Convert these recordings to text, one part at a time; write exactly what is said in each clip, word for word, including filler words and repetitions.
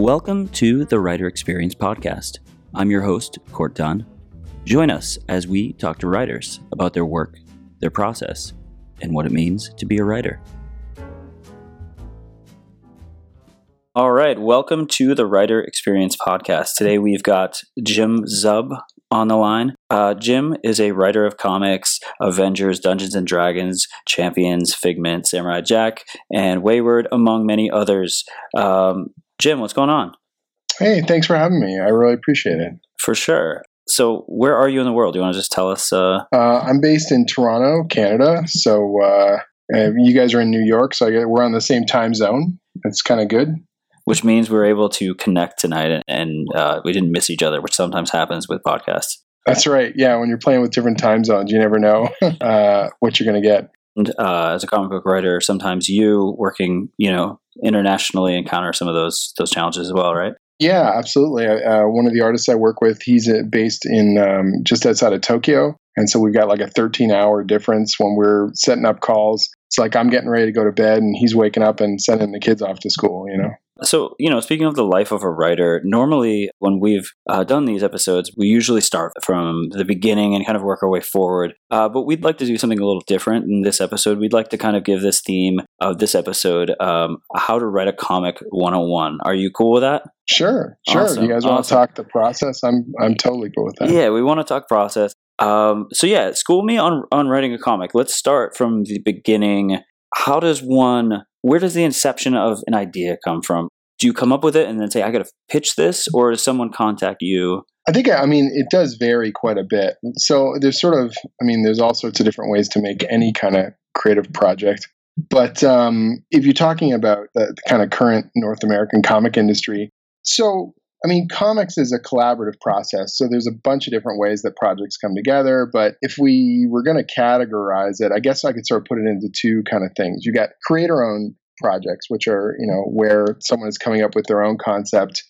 Welcome to the Writer Experience Podcast. I'm your host, Court Dunn. Join us as we talk to writers about their work, their process, and what it means to be a writer. All right, welcome to the Writer Experience Podcast. Today we've got Jim Zub on the line. Uh, Jim is a writer of comics, Avengers, Dungeons and Dragons, Champions, Figment, Samurai Jack, and Wayward, among many others. Um, Jim, what's going on? Hey, thanks for having me. I really appreciate it. For sure. So where are you in the world? Do you want to just tell us? Uh... Uh, I'm based in Toronto, Canada. So uh, you guys are in New York, so I get, we're on the same time zone. That's kind of good. Which means we were able to connect tonight and uh, we didn't miss each other, which sometimes happens with podcasts. That's right. Yeah, when you're playing with different time zones, you never know uh, what you're going to get. And, uh, as a comic book writer, sometimes you working, you know, internationally encounter some of those those challenges as well, right? Yeah, absolutely. Uh, one of the artists I work with, he's based in um, just outside of Tokyo. And so we've got like a thirteen hour difference when we're setting up calls. It's like I'm getting ready to go to bed and he's waking up and sending the kids off to school, you know? So, you know, speaking of the life of a writer, normally when we've uh, done these episodes, we usually start from the beginning and kind of work our way forward. Uh, but we'd like to do something a little different in this episode. We'd like to kind of give this theme of this episode, um, how to write a comic one oh one. Are you cool with that? Sure, sure. Awesome. You guys want awesome. to talk the process? I'm I'm totally cool with that. Yeah, we want to talk process. Um, so yeah, school me on on writing a comic. Let's start from the beginning. How does one... Where does the inception of an idea come from? Do you come up with it and then say, I got to pitch this, or does someone contact you? I think, I mean, it does vary quite a bit. So there's sort of, I mean, there's all sorts of different ways to make any kind of creative project. But um, if you're talking about the, the kind of current North American comic industry, so, I mean, comics is a collaborative process. So there's a bunch of different ways that projects come together. But if we were going to categorize it, I guess I could sort of put it into two kind of things. You got creator-owned projects, which are, you know, where someone is coming up with their own concept,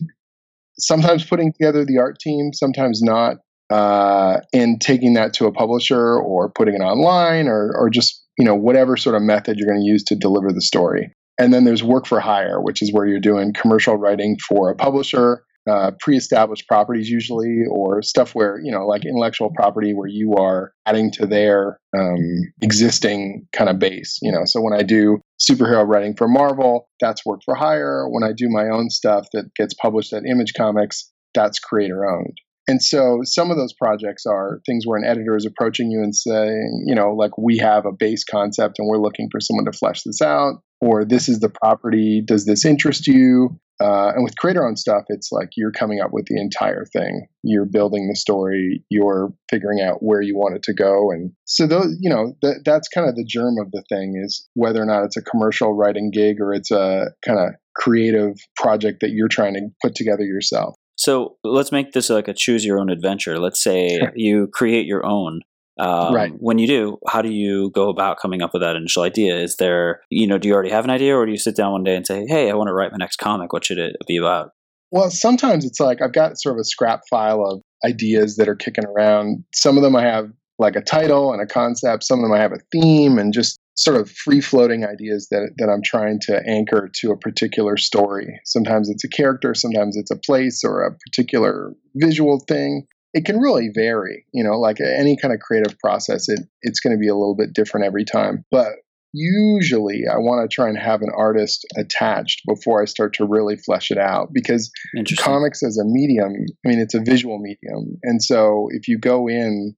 sometimes putting together the art team, sometimes not, uh, and taking that to a publisher or putting it online or, or just, you know, whatever sort of method you're going to use to deliver the story. And then there's work for hire, which is where you're doing commercial writing for a publisher. Uh, pre-established properties usually, or stuff where, you know, like intellectual property where you are adding to their um, existing kind of base, you know. So when I do superhero writing for Marvel, that's work for hire. When I do my own stuff that gets published at Image Comics, that's creator owned. And so some of those projects are things where an editor is approaching you and saying, you know, like, we have a base concept and we're looking for someone to flesh this out, or this is the property. Does this interest you? Uh, and with creator-owned stuff, it's like you're coming up with the entire thing. You're building the story. You're figuring out where you want it to go. And so, those, you know, th- that's kind of the germ of the thing, is whether or not it's a commercial writing gig or it's a kind of creative project that you're trying to put together yourself. So let's make this like a choose-your-own-adventure. Let's say you create your own. Um, right. When you do, how do you go about coming up with that initial idea? Is there, you know, do you already have an idea, or do you sit down one day and say, hey, I want to write my next comic. What should it be about? Well, sometimes it's like I've got sort of a scrap file of ideas that are kicking around. Some of them I have like a title and a concept. Some of them I have a theme and just sort of free-floating ideas that, that I'm trying to anchor to a particular story. Sometimes it's a character. Sometimes it's a place or a particular visual thing. It can really vary, you know, like any kind of creative process, it it's going to be a little bit different every time. But usually I want to try and have an artist attached before I start to really flesh it out, because comics as a medium, I mean, it's a visual medium. And so if you go in,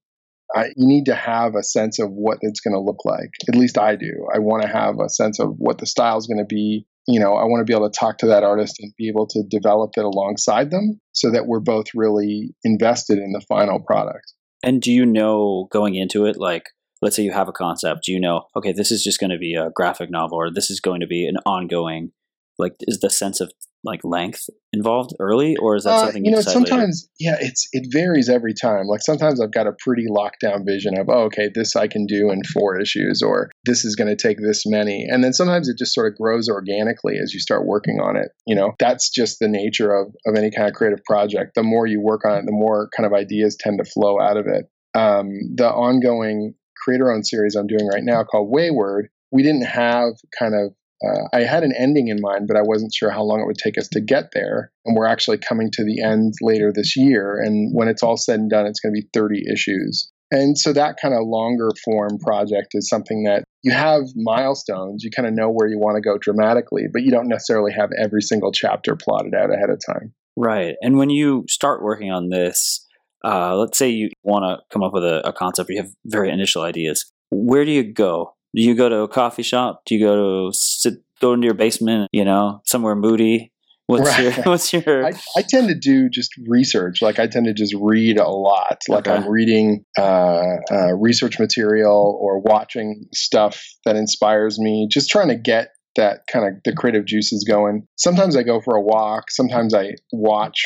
I, you need to have a sense of what it's going to look like. At least I do. I want to have a sense of what the style is going to be. You know, I want to be able to talk to that artist and be able to develop it alongside them so that we're both really invested in the final product. And do you know going into it, like, let's say you have a concept, you know, okay, this is just going to be a graphic novel, or this is going to be an ongoing, like, is the sense of like length involved early, or is that uh, something you, you know, decide sometimes later? Yeah, it's, it varies every time. Like sometimes I've got a pretty locked down vision of, oh, okay, this I can do in four issues, or this is going to take this many. And then sometimes it just sort of grows organically as you start working on it. You know, that's just the nature of, of any kind of creative project. The more you work on it, the more kind of ideas tend to flow out of it. Um, the ongoing creator owned series I'm doing right now called Wayward, we didn't have kind of Uh, I had an ending in mind, but I wasn't sure how long it would take us to get there. And we're actually coming to the end later this year. And when it's all said and done, it's going to be thirty issues. And so that kind of longer form project is something that you have milestones. You kind of know where you want to go dramatically, but you don't necessarily have every single chapter plotted out ahead of time. Right. And when you start working on this, uh, let's say you want to come up with a, a concept, you have very initial ideas. Where do you go? Do you go to a coffee shop? Do you go to sit, go into your basement, you know, somewhere moody? What's right. your, what's your... I, I tend to do just research. Like I tend to just read a lot. Like okay. I'm reading uh, uh, research material or watching stuff that inspires me, just trying to get that kind of the creative juices going. Sometimes I go for a walk. Sometimes I watch,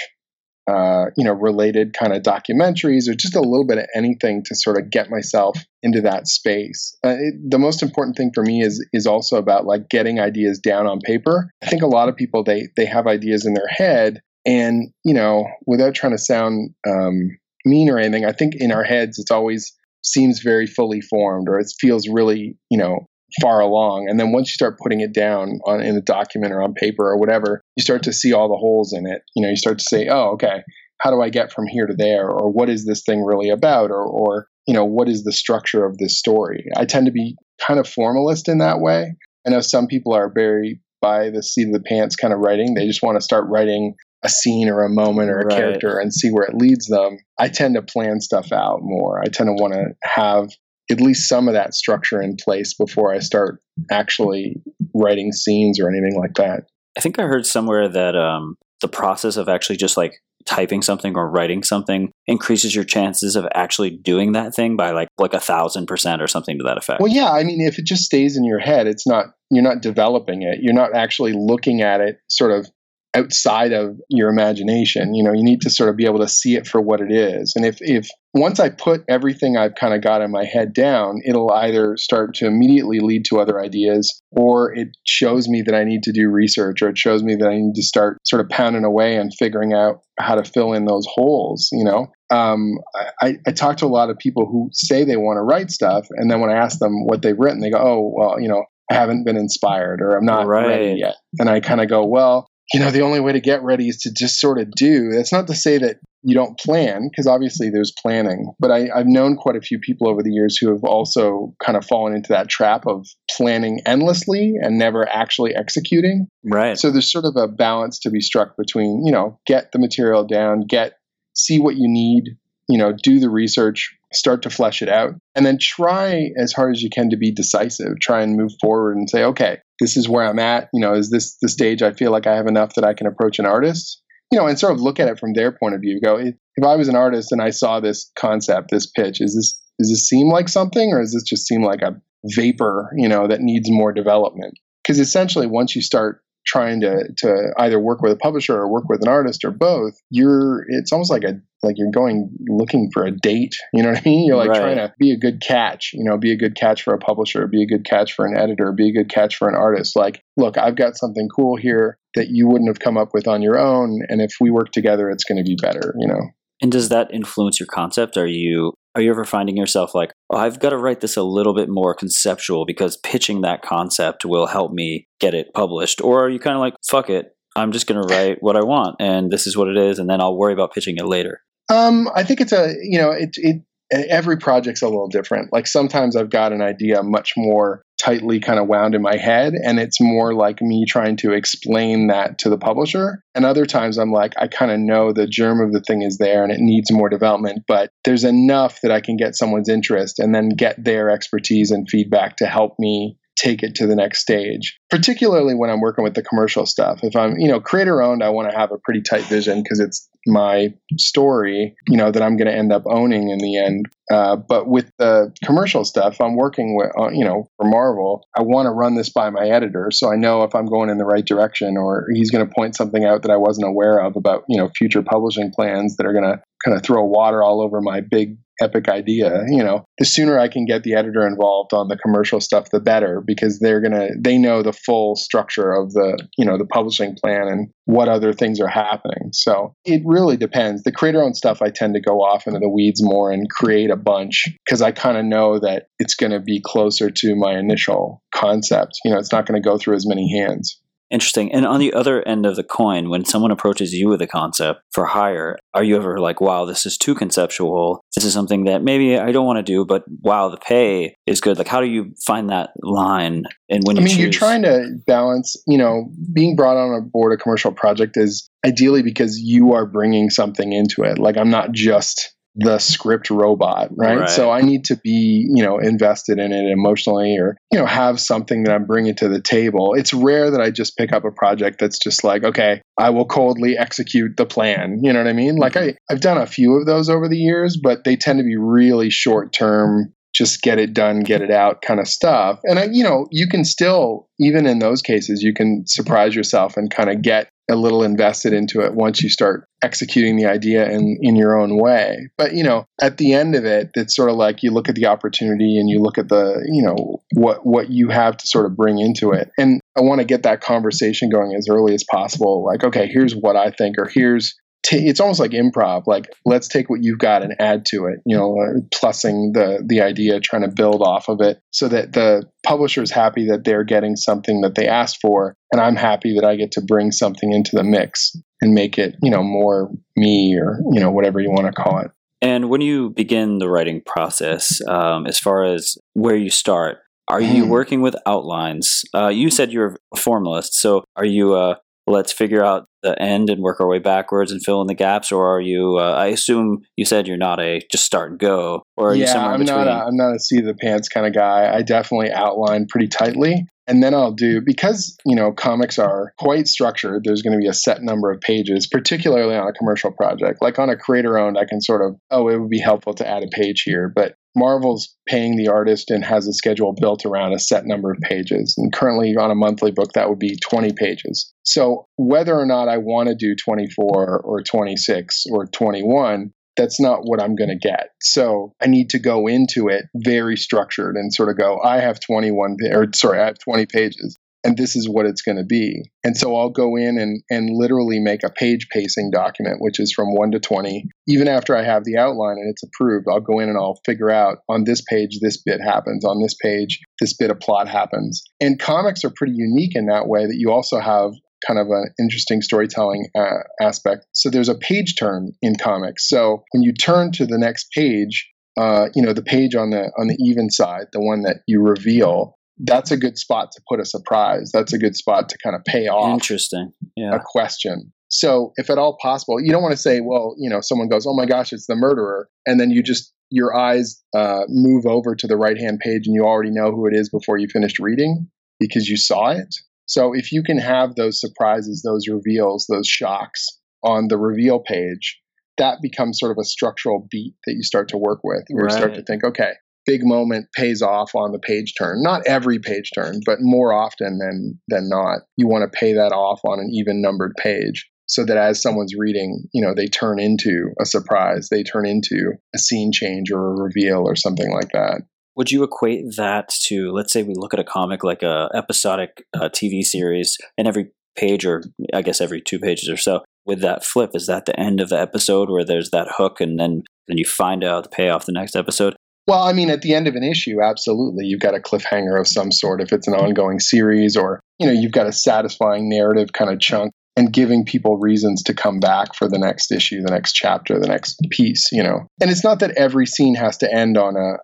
uh, you know, related kind of documentaries or just a little bit of anything to sort of get myself into that space. Uh, it, the most important thing for me is is also about like getting ideas down on paper. I think a lot of people, they they have ideas in their head, and you know, without trying to sound um, mean or anything, I think in our heads it's always seems very fully formed, or it feels really, you know, far along. And then once you start putting it down on in a document or on paper or whatever, you start to see all the holes in it. You know, you start to say, oh, okay, how do I get from here to there? Or what is this thing really about? Or, or, you know, what is the structure of this story? I tend to be kind of formalist in that way. I know some people are very by the seat of the pants kind of writing. They just want to start writing a scene or a moment or a right. character and see where it leads them. I tend to plan stuff out more. I tend to want to have at least some of that structure in place before I start actually writing scenes or anything like that. I think I heard somewhere that um, the process of actually just like typing something or writing something increases your chances of actually doing that thing by like like a thousand percent or something to that effect. Well, yeah. I mean, if it just stays in your head, it's not, you're not developing it. You're not actually looking at it sort of outside of your imagination. You know, you need to sort of be able to see it for what it is. And if, if once I put everything I've kind of got in my head down, it'll either start to immediately lead to other ideas, or it shows me that I need to do research, or it shows me that I need to start sort of pounding away and figuring out how to fill in those holes. You know, um, I, I talk to a lot of people who say they want to write stuff. And then when I ask them what they've written, they go, oh, well, you know, I haven't been inspired, or I'm not right. ready yet. And I kind of go, well, you know, the only way to get ready is to just sort of do. That's not to say that you don't plan, because obviously there's planning. But I, I've known quite a few people over the years who have also kind of fallen into that trap of planning endlessly and never actually executing. Right. So there's sort of a balance to be struck between, you know, get the material down, get, see what you need, you know, do the research, start to flesh it out, and then try as hard as you can to be decisive. Try and move forward and say, okay, this is where I'm at. You know, is this the stage I feel like I have enough that I can approach an artist? You know, and sort of look at it from their point of view. Go, if I was an artist and I saw this concept, this pitch, is this, does this seem like something, or does this just seem like a vapor, you know, that needs more development? Because essentially, once you start trying to to either work with a publisher or work with an artist or both, you're it's almost like a like you're going looking for a date. You know what I mean? You're like right. trying to be a good catch, you know, be a good catch for a publisher, be a good catch for an editor, be a good catch for an artist. Like, look, I've got something cool here that you wouldn't have come up with on your own. And if we work together, it's going to be better, you know? And does that influence your concept? Are you, are you ever finding yourself like, oh, I've got to write this a little bit more conceptual because pitching that concept will help me get it published? Or are you kind of like, fuck it, I'm just going to write what I want and this is what it is, and then I'll worry about pitching it later? Um, I think it's a, you know, it, it, every project's a little different. Like sometimes I've got an idea much more tightly kind of wound in my head, and it's more like me trying to explain that to the publisher. And other times I'm like, I kind of know the germ of the thing is there and it needs more development, but there's enough that I can get someone's interest and then get their expertise and feedback to help me take it to the next stage, particularly when I'm working with the commercial stuff. If I'm, you know, creator owned, I want to have a pretty tight vision because it's my story, you know, that I'm going to end up owning in the end. Uh, but with the commercial stuff, I'm working with, uh, you know, for Marvel, I want to run this by my editor. So I know if I'm going in the right direction, or he's going to point something out that I wasn't aware of about, you know, future publishing plans that are going to kind of throw water all over my big epic idea, you know, the sooner I can get the editor involved on the commercial stuff, the better, because they're going to, they know the full structure of the, you know, the publishing plan and what other things are happening. So it really depends. The creator owned stuff, I tend to go off into the weeds more and create a bunch because I kind of know that it's going to be closer to my initial concept. You know, it's not going to go through as many hands. Interesting. And on the other end of the coin, when someone approaches you with a concept for hire, are you ever like, wow, this is too conceptual? This is something that maybe I don't want to do, but wow, the pay is good. Like, how do you find that line? And when I you mean, choose- you're trying to balance, you know, being brought on a board a commercial project is ideally because you are bringing something into it. Like, I'm not just the script robot, right? right? So I need to be, you know, invested in it emotionally or, you know, have something that I'm bringing to the table. It's rare that I just pick up a project that's just like, okay, I will coldly execute the plan. You know what I mean? Like I, I've done a few of those over the years, but they tend to be really short-term, just get it done, get it out kind of stuff. And I, you know, you can still, even in those cases, you can surprise yourself and kind of get a little invested into it once you start executing the idea in, in your own way. But, you know, at the end of it, it's sort of like you look at the opportunity and you look at the, you know, what, what you have to sort of bring into it. And I want to get that conversation going as early as possible. Like, okay, here's what I think, or here's, t- it's almost like improv. Like, let's take what you've got and add to it, you know, uh, plussing the, the idea, trying to build off of it so that the publisher is happy that they're getting something that they asked for. And I'm happy that I get to bring something into the mix and make it, you know, more me or, you know, whatever you want to call it. And when you begin the writing process, um, as far as where you start, are mm. you working with outlines? Uh, you said you're a formalist. So are you, uh, let's figure out the end and work our way backwards and fill in the gaps? Or are you, uh, I assume you said you're not a just start and go, or are yeah, you somewhere I'm in between? Not a, I'm not a seat of the pants kind of guy. I definitely outline pretty tightly. And then I'll do, because, you know, comics are quite structured, there's going to be a set number of pages, particularly on a commercial project. Like on a creator owned, I can sort of, oh, it would be helpful to add a page here. But Marvel's paying the artist and has a schedule built around a set number of pages. And currently on a monthly book, that would be twenty pages. So whether or not I want to do twenty-four or twenty-six or twenty-one, that's not what I'm going to get. So I need to go into it very structured and sort of go, I have twenty-one, or sorry, I have twenty pages and this is what it's going to be. And so I'll go in and, and literally make a page pacing document, which is from one to twenty. Even after I have the outline and it's approved, I'll go in and I'll figure out on this page, this bit happens, on this page, this bit of plot happens. And comics are pretty unique in that way that you also have kind of an interesting storytelling uh, aspect. So there's a page turn in comics. So when you turn to the next page, uh, you know, the page on the on the even side, the one that you reveal, that's a good spot to put a surprise. That's a good spot to kind of pay off interesting. Yeah. a question. So if at all possible, you don't want to say, well, you know, someone goes, oh my gosh, it's the murderer. And then you just, your eyes uh, move over to the right-hand page and you already know who it is before you finished reading because you saw it. So if you can have those surprises, those reveals, those shocks on the reveal page, that becomes sort of a structural beat that you start to work with. Where right. You start to think, okay, big moment pays off on the page turn. Not every page turn, but more often than than not, you want to pay that off on an even numbered page so that as someone's reading, you know, they turn into a surprise, they turn into a scene change or a reveal or something like that. Would you equate that to, let's say we look at a comic like a episodic uh, T V series, and every page, or I guess every two pages or so, with that flip, is that the end of the episode where there's that hook and then, then you find out the payoff the next episode? Well, I mean, at the end of an issue, absolutely. You've got a cliffhanger of some sort if it's an ongoing series, or, you know, you've got a satisfying narrative kind of chunk and giving people reasons to come back for the next issue, the next chapter, the next piece, you know. And it's not that every scene has to end on a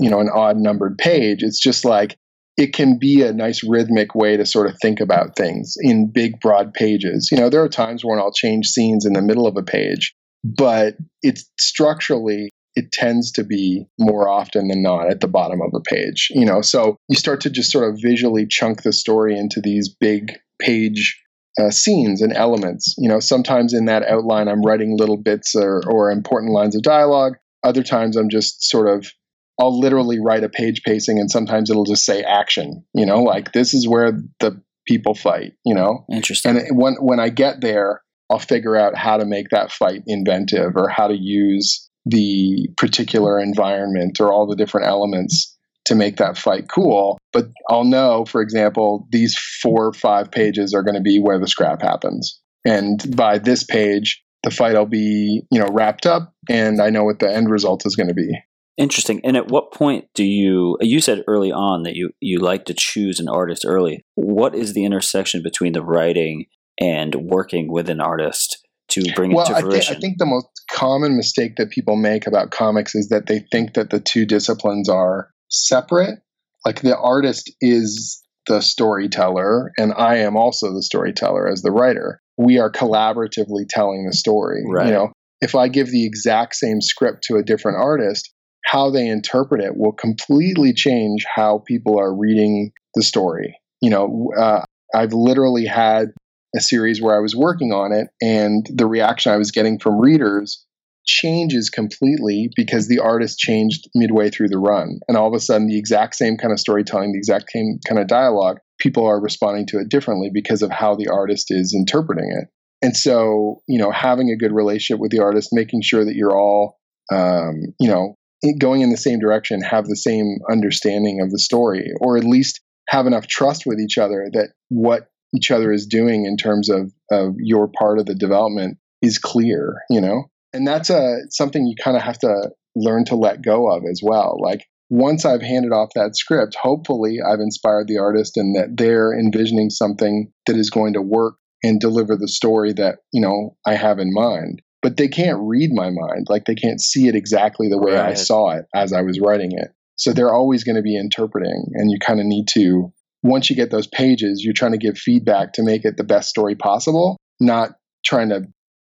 you know, an odd numbered page. It's just like, it can be a nice rhythmic way to sort of think about things in big, broad pages. You know, there are times when I'll change scenes in the middle of a page, but it's structurally, it tends to be more often than not at the bottom of a page, you know? So you start to just sort of visually chunk the story into these big page Uh, scenes and elements. You know, sometimes in that outline, I'm writing little bits or, or important lines of dialogue. Other times I'm just sort of, I'll literally write a page pacing and sometimes it'll just say action, you know, like this is where the people fight, you know. Interesting. And when when I get there, I'll figure out how to make that fight inventive or how to use the particular environment or all the different elements to make that fight cool. But I'll know, for example, these four or five pages are going to be where the scrap happens. And by this page, the fight will be, you know, wrapped up, and I know what the end result is going to be. Interesting. And at what point do you, you said early on that you, you like to choose an artist early. What is the intersection between the writing and working with an artist to bring well, it to fruition? Well, I, th- I think the most common mistake that people make about comics is that they think that the two disciplines are separate. Like the artist is the storyteller, and I am also the storyteller as the writer. We are collaboratively telling the story. Right. You know, if I give the exact same script to a different artist, how they interpret it will completely change how people are reading the story. You know, uh, I've literally had a series where I was working on it, and the reaction I was getting from readers changes completely because the artist changed midway through the run. And all of a sudden, the exact same kind of storytelling, the exact same kind of dialogue, people are responding to it differently because of how the artist is interpreting it. And so, you know, having a good relationship with the artist, making sure that you're all, um, you know, going in the same direction, have the same understanding of the story, or at least have enough trust with each other that what each other is doing in terms of, of your part of the development is clear, you know? And that's a, something you kind of have to learn to let go of as well. Like, once I've handed off that script, hopefully I've inspired the artist and that they're envisioning something that is going to work and deliver the story that, you know, I have in mind. But they can't read my mind. Like, they can't see it exactly the way right. I saw it as I was writing it. So they're always going to be interpreting, and you kind of need to, once you get those pages, you're trying to give feedback to make it the best story possible, not trying to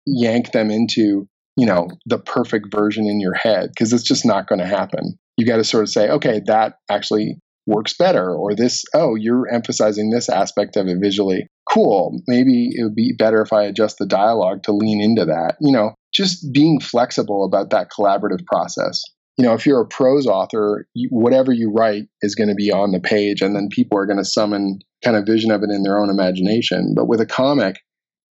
yank them into, you know, the perfect version in your head, because it's just not going to happen. You got to sort of say, okay, that actually works better, or this, oh, you're emphasizing this aspect of it visually. Cool. Maybe it would be better if I adjust the dialogue to lean into that. You know, just being flexible about that collaborative process. You know, if you're a prose author, you, whatever you write is going to be on the page, and then people are going to summon kind of vision of it in their own imagination. But with a comic,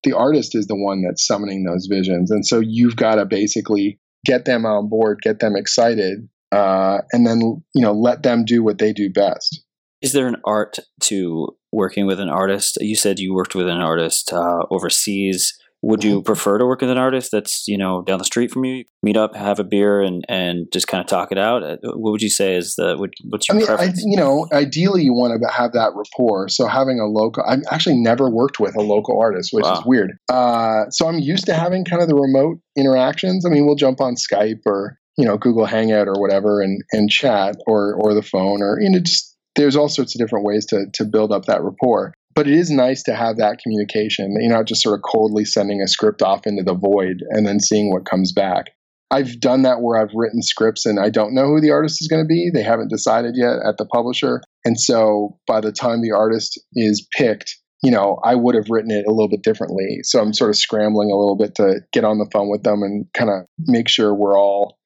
the artist is the one that's summoning those visions. And so you've got to basically get them on board, get them excited, uh, and then, you know, let them do what they do best. Is there an art to working with an artist? You said you worked with an artist uh, overseas. Would you prefer to work with an artist that's, you know, down the street from you? Meet up, have a beer, and, and just kind of talk it out. What would you say is the what, what's your I mean, preference? I, you know, ideally you want to have that rapport. So having a local, I've actually never worked with a local artist, which wow. is weird. Uh, so I'm used to having kind of the remote interactions. I mean, we'll jump on Skype or, you know, Google Hangout or whatever, and and chat or or the phone, or, you know, just there's all sorts of different ways to to build up that rapport. But it is nice to have that communication. You're not just sort of coldly sending a script off into the void and then seeing what comes back. I've done that where I've written scripts and I don't know who the artist is going to be. They haven't decided yet at the publisher. And so by the time the artist is picked, you know, I would have written it a little bit differently. So I'm sort of scrambling a little bit to get on the phone with them and kind of make sure we're all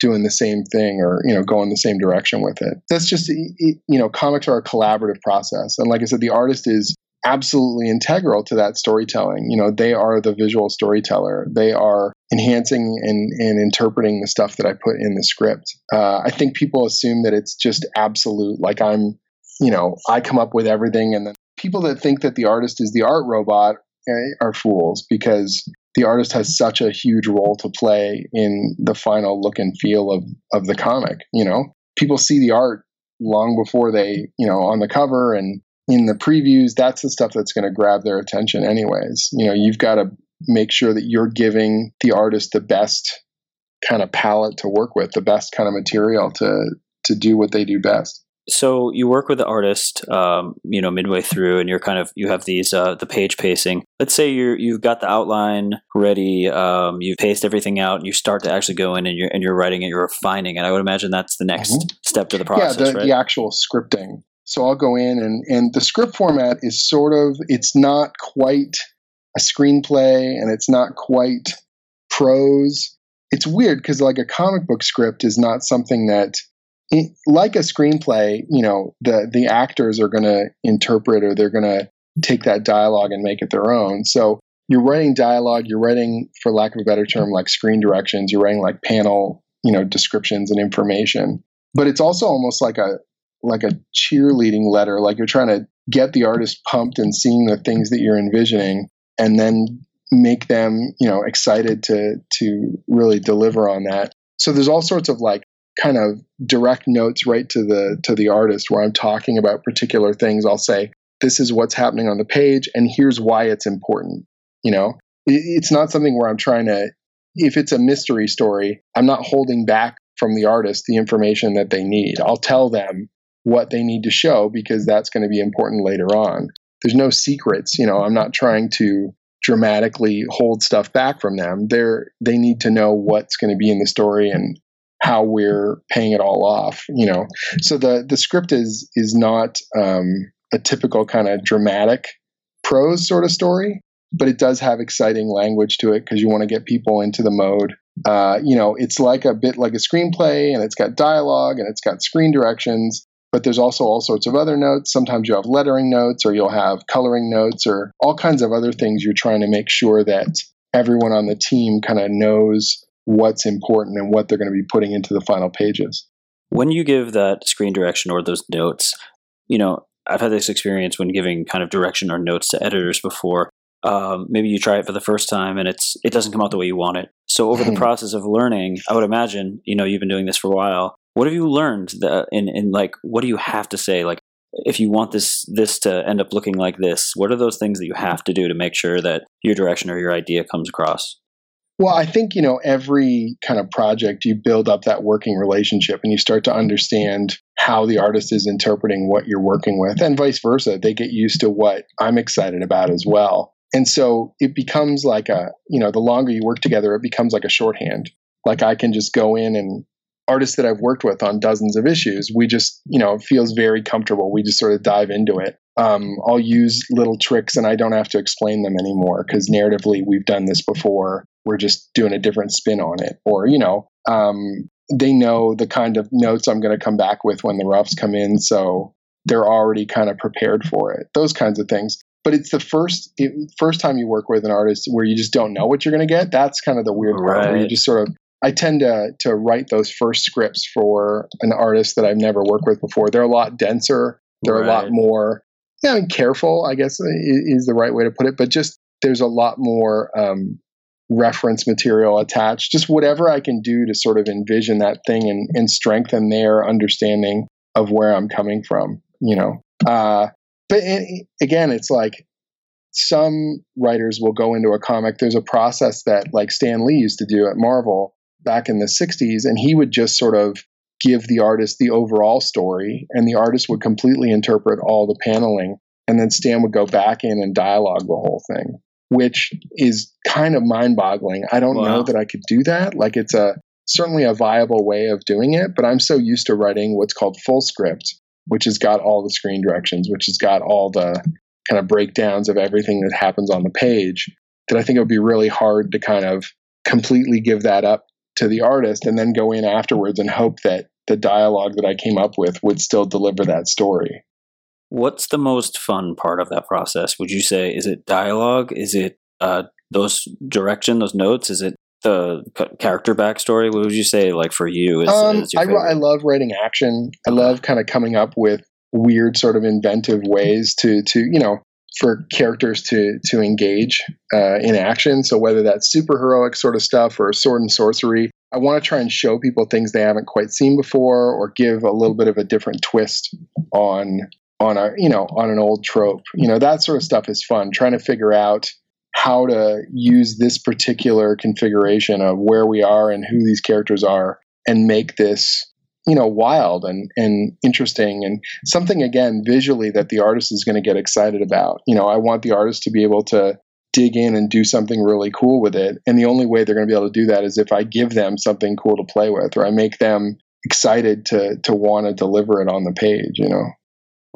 doing the same thing, or, you know, going the same direction with it. That's just, you know, comics are a collaborative process. And like I said, the artist is absolutely integral to that storytelling. You know, they are the visual storyteller. They are enhancing and, and interpreting the stuff that I put in the script. Uh, I think people assume that it's just absolute, like I'm, you know, I come up with everything. And then people that think that the artist is the art robot are fools, because the artist has such a huge role to play in the final look and feel of, of the comic. You know, people see the art long before they, you know, on the cover and in the previews. That's the stuff that's going to grab their attention anyways. You know, you've got to make sure that you're giving the artist the best kind of palette to work with, the best kind of material to, to do what they do best. So you work with the artist, um, you know, midway through, and you're kind of, you have these, uh, the page pacing. Let's say you're, you've got the outline ready. Um, you've paced everything out, and you start to actually go in and you're, and you're writing it, you're refining it. I would imagine that's the next mm-hmm. step to the process, yeah, the, right? The actual scripting. So I'll go in and, and the script format is sort of, it's not quite a screenplay and it's not quite prose. It's weird because like a comic book script is not something that, like a screenplay, you know, the, the actors are going to interpret, or they're going to take that dialogue and make it their own. So you're writing dialogue, you're writing, for lack of a better term, like screen directions, you're writing like panel you know, descriptions and information. But it's also almost like a like a cheerleading letter, like you're trying to get the artist pumped and seeing the things that you're envisioning, and then make them, you know, excited to to really deliver on that. So there's all sorts of like kind of direct notes right to the to the artist where I'm talking about particular things. I'll say, this is what's happening on the page, and here's why it's important. You know, it, it's not something where I'm trying to, if it's a mystery story, I'm not holding back from the artist the information that they need. I'll tell them what they need to show because that's going to be important later on. There's no secrets. You know, I'm not trying to dramatically hold stuff back from them. They're, they need to know what's going to be in the story and how we're paying it all off, you know. So the, the script is is not um, a typical kind of dramatic prose sort of story, but it does have exciting language to it because you want to get people into the mode. Uh, you know, it's like a bit like a screenplay, and it's got dialogue and it's got screen directions, but there's also all sorts of other notes. Sometimes you have lettering notes, or you'll have coloring notes, or all kinds of other things. You're trying to make sure that everyone on the team kind of knows what's important and what they're going to be putting into the final pages. When you give that screen direction or those notes, you know, I've had this experience when giving kind of direction or notes to editors before. Um, maybe you try it for the first time and it's it doesn't come out the way you want it. So over the process of learning, I would imagine, you know, you've been doing this for a while. What have you learned that in, in like, what do you have to say? Like, if you want this this to end up looking like this, what are those things that you have to do to make sure that your direction or your idea comes across? Well, I think, you know, every kind of project, you build up that working relationship and you start to understand how the artist is interpreting what you're working with, and vice versa. They get used to what I'm excited about as well. And so it becomes like a, you know, the longer you work together, it becomes like a shorthand. Like I can just go in, and artists that I've worked with on dozens of issues, we just, you know, it feels very comfortable. We just sort of dive into it. Um, I'll use little tricks and I don't have to explain them anymore because narratively we've done this before. We're just doing a different spin on it. Or, you know, um, they know the kind of notes I'm going to come back with when the roughs come in. So they're already kind of prepared for it, those kinds of things. But it's the first it, first time you work with an artist where you just don't know what you're going to get. That's kind of the weird part, right? Where you just sort of, I tend to to write those first scripts for an artist that I've never worked with before. They're a lot denser. They're right. a lot more yeah, careful, I guess is the right way to put it. But just there's a lot more um, reference material attached, just whatever I can do to sort of envision that thing and, and strengthen their understanding of where I'm coming from, you know. Uh, but it, again, it's like some writers will go into a comic. There's a process that like Stan Lee used to do at Marvel back in the sixties, and he would just sort of give the artist the overall story, and the artist would completely interpret all the paneling, and then Stan would go back in and dialogue the whole thing, which is kind of mind-boggling. I don't wow. know that I could do that. Like it's a certainly a viable way of doing it, but I'm so used to writing what's called full script, which has got all the screen directions, which has got all the kind of breakdowns of everything that happens on the page, that I think it would be really hard to kind of completely give that up to the artist and then go in afterwards and hope that the dialogue that I came up with would still deliver that story. What's the most fun part of that process? Would you say, is it dialogue? Is it uh, those direction, those notes? Is it the character backstory? What would you say, like for you? Is, um, is your I, favorite? I love writing action. I love kind of coming up with weird sort of inventive ways to, to you know, for characters to, to engage uh, in action. So whether that's superheroic sort of stuff or sword and sorcery, I want to try and show people things they haven't quite seen before, or give a little bit of a different twist on on a you know on an old trope. You know, that sort of stuff is fun, trying to figure out how to use this particular configuration of where we are and who these characters are and make this, you know, wild and and interesting, and something again visually that the artist is going to get excited about. You know, I want the artist to be able to dig in and do something really cool with it, and the only way they're going to be able to do that is if I give them something cool to play with, or I make them excited to to want to deliver it on the page, you know.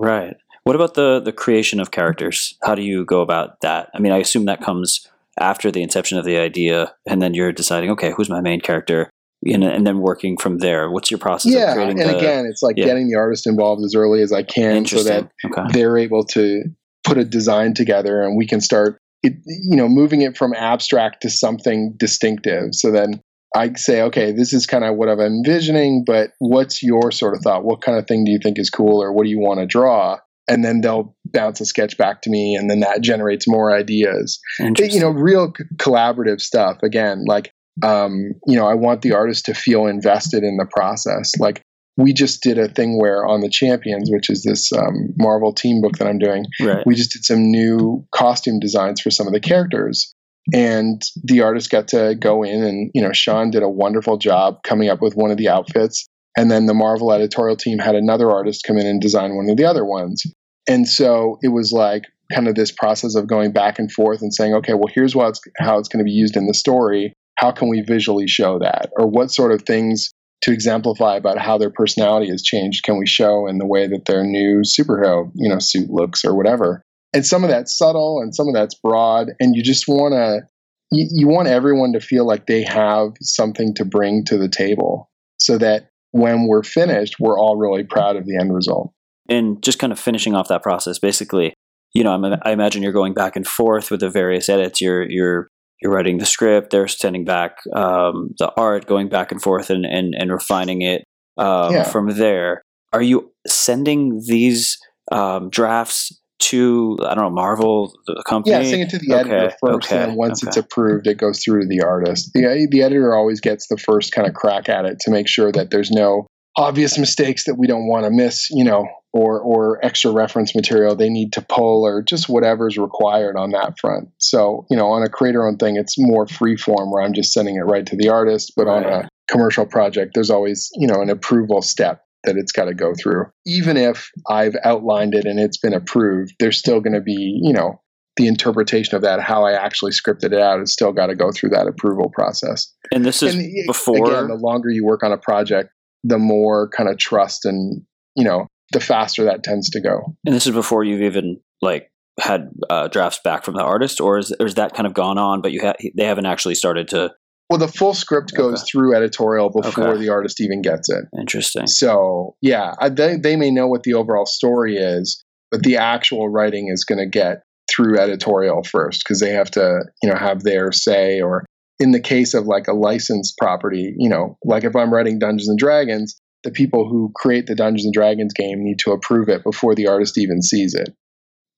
Right. What about the, the creation of characters? How do you go about that? I mean, I assume that comes after the inception of the idea, and then you're deciding, okay, who's my main character? And, and then working from there. What's your process yeah, of creating and the, again, it's like yeah. getting the artist involved as early as I can so that okay. they're able to put a design together, and we can start, it, you know, moving it from abstract to something distinctive. So then I say, okay, this is kind of what I'm envisioning, but what's your sort of thought? What kind of thing do you think is cool, or what do you want to draw? And then they'll bounce a sketch back to me, and then that generates more ideas. You know, real c- collaborative stuff. Again, like, um, you know, I want the artist to feel invested in the process. Like, we just did a thing where on the Champions, which is this um, Marvel team book that I'm doing, right. We just did some new costume designs for some of the characters. And the artist got to go in and, you know, Sean did a wonderful job coming up with one of the outfits. And then the Marvel editorial team had another artist come in and design one of the other ones. And so it was like kind of this process of going back and forth and saying, okay, well, here's what it's, how it's going to be used in the story. How can we visually show that? Or what sort of things to exemplify about how their personality has changed can we show in the way that their new superhero, you know, suit looks or whatever? And some of that's subtle and some of that's broad. And you just want to, you, you want everyone to feel like they have something to bring to the table so that when we're finished, we're all really proud of the end result. And just kind of finishing off that process, basically, you know, I'm, I imagine you're going back and forth with the various edits. You're you're you're writing the script. They're sending back um, the art, going back and forth and and, and refining it um, yeah. from there. Are you sending these um, drafts to, I don't know, Marvel, the company? Yeah, send it to the okay. editor first, okay. and then once okay. it's approved, it goes through to the artist. The the editor always gets the first kind of crack at it to make sure that there's no obvious mistakes that we don't want to miss, you know, or or extra reference material they need to pull, or just whatever's required on that front. So, you know, on a creator-owned thing, it's more freeform where I'm just sending it right to the artist. But right. on a commercial project, there's always, you know, an approval step that it's got to go through. Even if I've outlined it and it's been approved, there's still going to be, you know, the interpretation of that, how I actually scripted it out, is still got to go through that approval process. And this is and, before... Again, the longer you work on a project, the more kind of trust and, you know, the faster that tends to go. And this is before you've even like had uh, drafts back from the artist, or is, or is that kind of gone on, but you ha- they haven't actually started to... Well, the full script goes okay. through editorial before okay. the artist even gets it. Interesting. So, yeah, I, they, they may know what the overall story is, but the actual writing is going to get through editorial first because they have to, you know, have their say. Or in the case of like a licensed property, you know, like if I'm writing Dungeons and Dragons, the people who create the Dungeons and Dragons game need to approve it before the artist even sees it.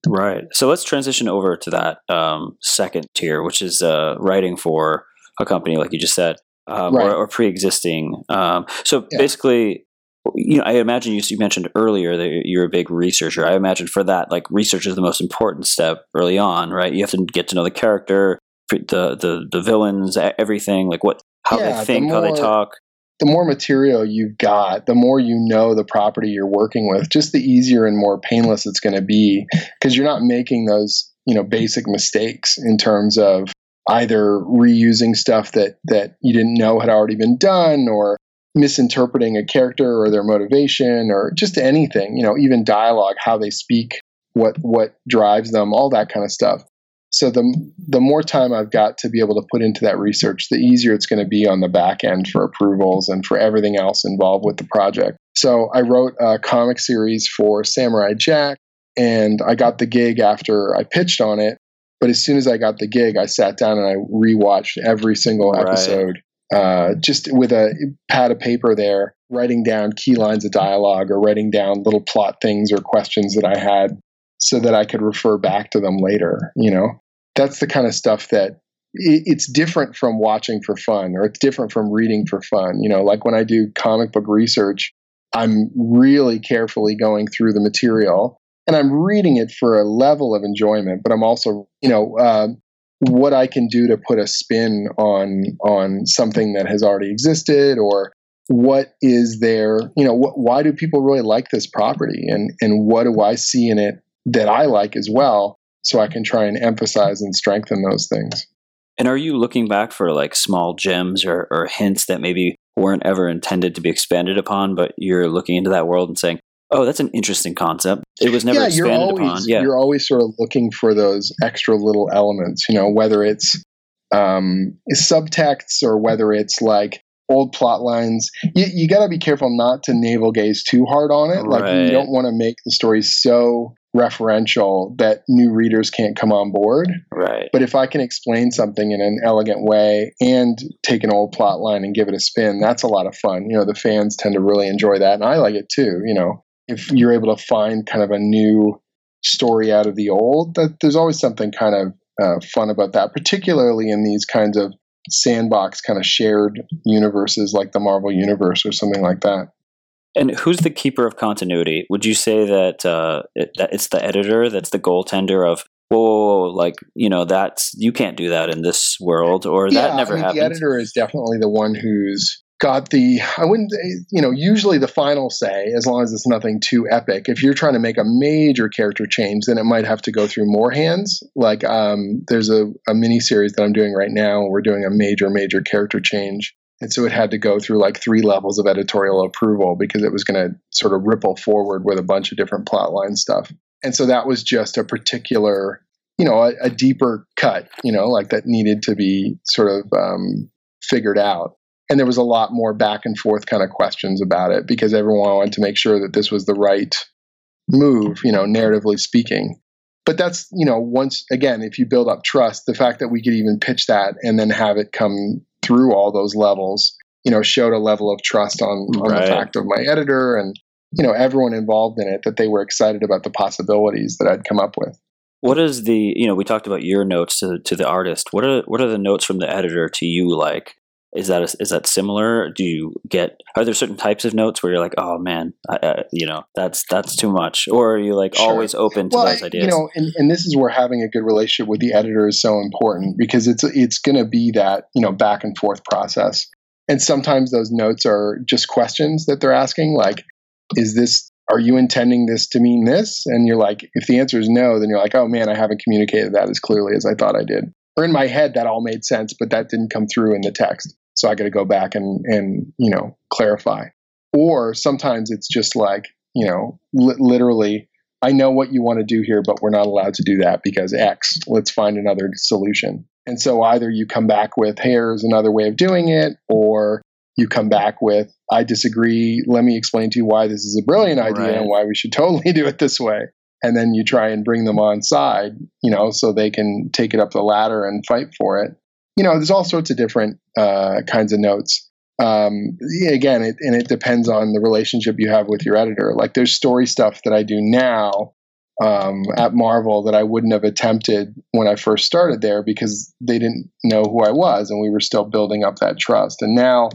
Right. So let's transition over to that um, second tier, which is uh, writing for a company, like you just said, um, right. or, or pre-existing. Um, so yeah. basically, you know, I imagine you, you mentioned earlier that you're a big researcher. I imagine for that, like research is the most important step early on, right? You have to get to know the character, the the, the villains, everything, like what, how yeah, they think, the more, how they talk. The more material you've got, the more you know the property you're working with, just the easier and more painless it's going to be, because you're not making those, you know, basic mistakes in terms of either reusing stuff that, that you didn't know had already been done, or misinterpreting a character or their motivation, or just anything, you know, even dialogue, how they speak, what what drives them, all that kind of stuff. So the the more time I've got to be able to put into that research, the easier it's going to be on the back end for approvals and for everything else involved with the project. So I wrote a comic series for Samurai Jack, and I got the gig after I pitched on it. But as soon as I got the gig, I sat down and I rewatched every single episode, right. uh, just with a pad of paper there, writing down key lines of dialogue or writing down little plot things or questions that I had so that I could refer back to them later. You know, that's the kind of stuff that it, it's different from watching for fun, or it's different from reading for fun. You know, like when I do comic book research, I'm really carefully going through the material. And I'm reading it for a level of enjoyment, but I'm also, you know, uh, what I can do to put a spin on on something that has already existed, or what is there, you know, wh- why do people really like this property, and and what do I see in it that I like as well, so I can try and emphasize and strengthen those things. And are you looking back for like small gems or, or hints that maybe weren't ever intended to be expanded upon, but you're looking into that world and saying, oh, that's an interesting concept. It was never yeah, expanded you're always, upon. Yeah, you're always sort of looking for those extra little elements, you know, whether it's um, subtexts or whether it's like old plot lines. You, you got to be careful not to navel gaze too hard on it. Like right. you don't want to make the story so referential that new readers can't come on board. Right. But if I can explain something in an elegant way and take an old plot line and give it a spin, that's a lot of fun. You know, the fans tend to really enjoy that, and I like it too. You know, if you're able to find kind of a new story out of the old, that there's always something kind of uh, fun about that, particularly in these kinds of sandbox kind of shared universes like the Marvel universe or something like that. And who's the keeper of continuity? Would you say that, uh, it, that it's the editor that's the goaltender of, whoa, whoa, whoa, like, you know, that's, you can't do that in this world, or yeah, that never I mean, happens? The editor is definitely the one who's got the, I wouldn't, you know, usually the final say, as long as it's nothing too epic. If you're trying to make a major character change, then it might have to go through more hands. Like, um, there's a, a mini series that I'm doing right now. We're doing a major, major character change. And so it had to go through like three levels of editorial approval because it was going to sort of ripple forward with a bunch of different plotline stuff. And so that was just a particular, you know, a, a deeper cut, you know, like that needed to be sort of um, figured out. And there was a lot more back and forth kind of questions about it because everyone wanted to make sure that this was the right move, you know, narratively speaking. But that's, you know, once again, if you build up trust, the fact that we could even pitch that and then have it come through all those levels, you know, showed a level of trust on, on right. the fact of my editor and, you know, everyone involved in it, that they were excited about the possibilities that I'd come up with. What is the, you know, we talked about your notes to, to the artist. What are what are the notes from the editor to you like? Is that a, is that similar? Do you get, are there certain types of notes where you're like, oh man, I, I, you know, that's that's too much? Or are you like sure. always open to well, those ideas? You know, and, and this is where having a good relationship with the editor is so important because it's it's going to be that, you know, back and forth process. And sometimes those notes are just questions that they're asking, like, is this, are you intending this to mean this? And you're like, if the answer is no, then you're like, oh man, I haven't communicated that as clearly as I thought I did. Or in my head, that all made sense, but that didn't come through in the text. So I got to go back and, and, you know, clarify. Or sometimes it's just like, you know, li- literally, I know what you want to do here, but we're not allowed to do that because X, let's find another solution. And so either you come back with, hey, here's another way of doing it, or you come back with, I disagree. Let me explain to you why this is a brilliant idea right. and why we should totally do it this way. And then you try and bring them on side, you know, so they can take it up the ladder and fight for it. You know, there's all sorts of different uh, kinds of notes. Um, again, it, and it depends on the relationship you have with your editor. Like there's story stuff that I do now um, at Marvel that I wouldn't have attempted when I first started there because they didn't know who I was and we were still building up that trust. And now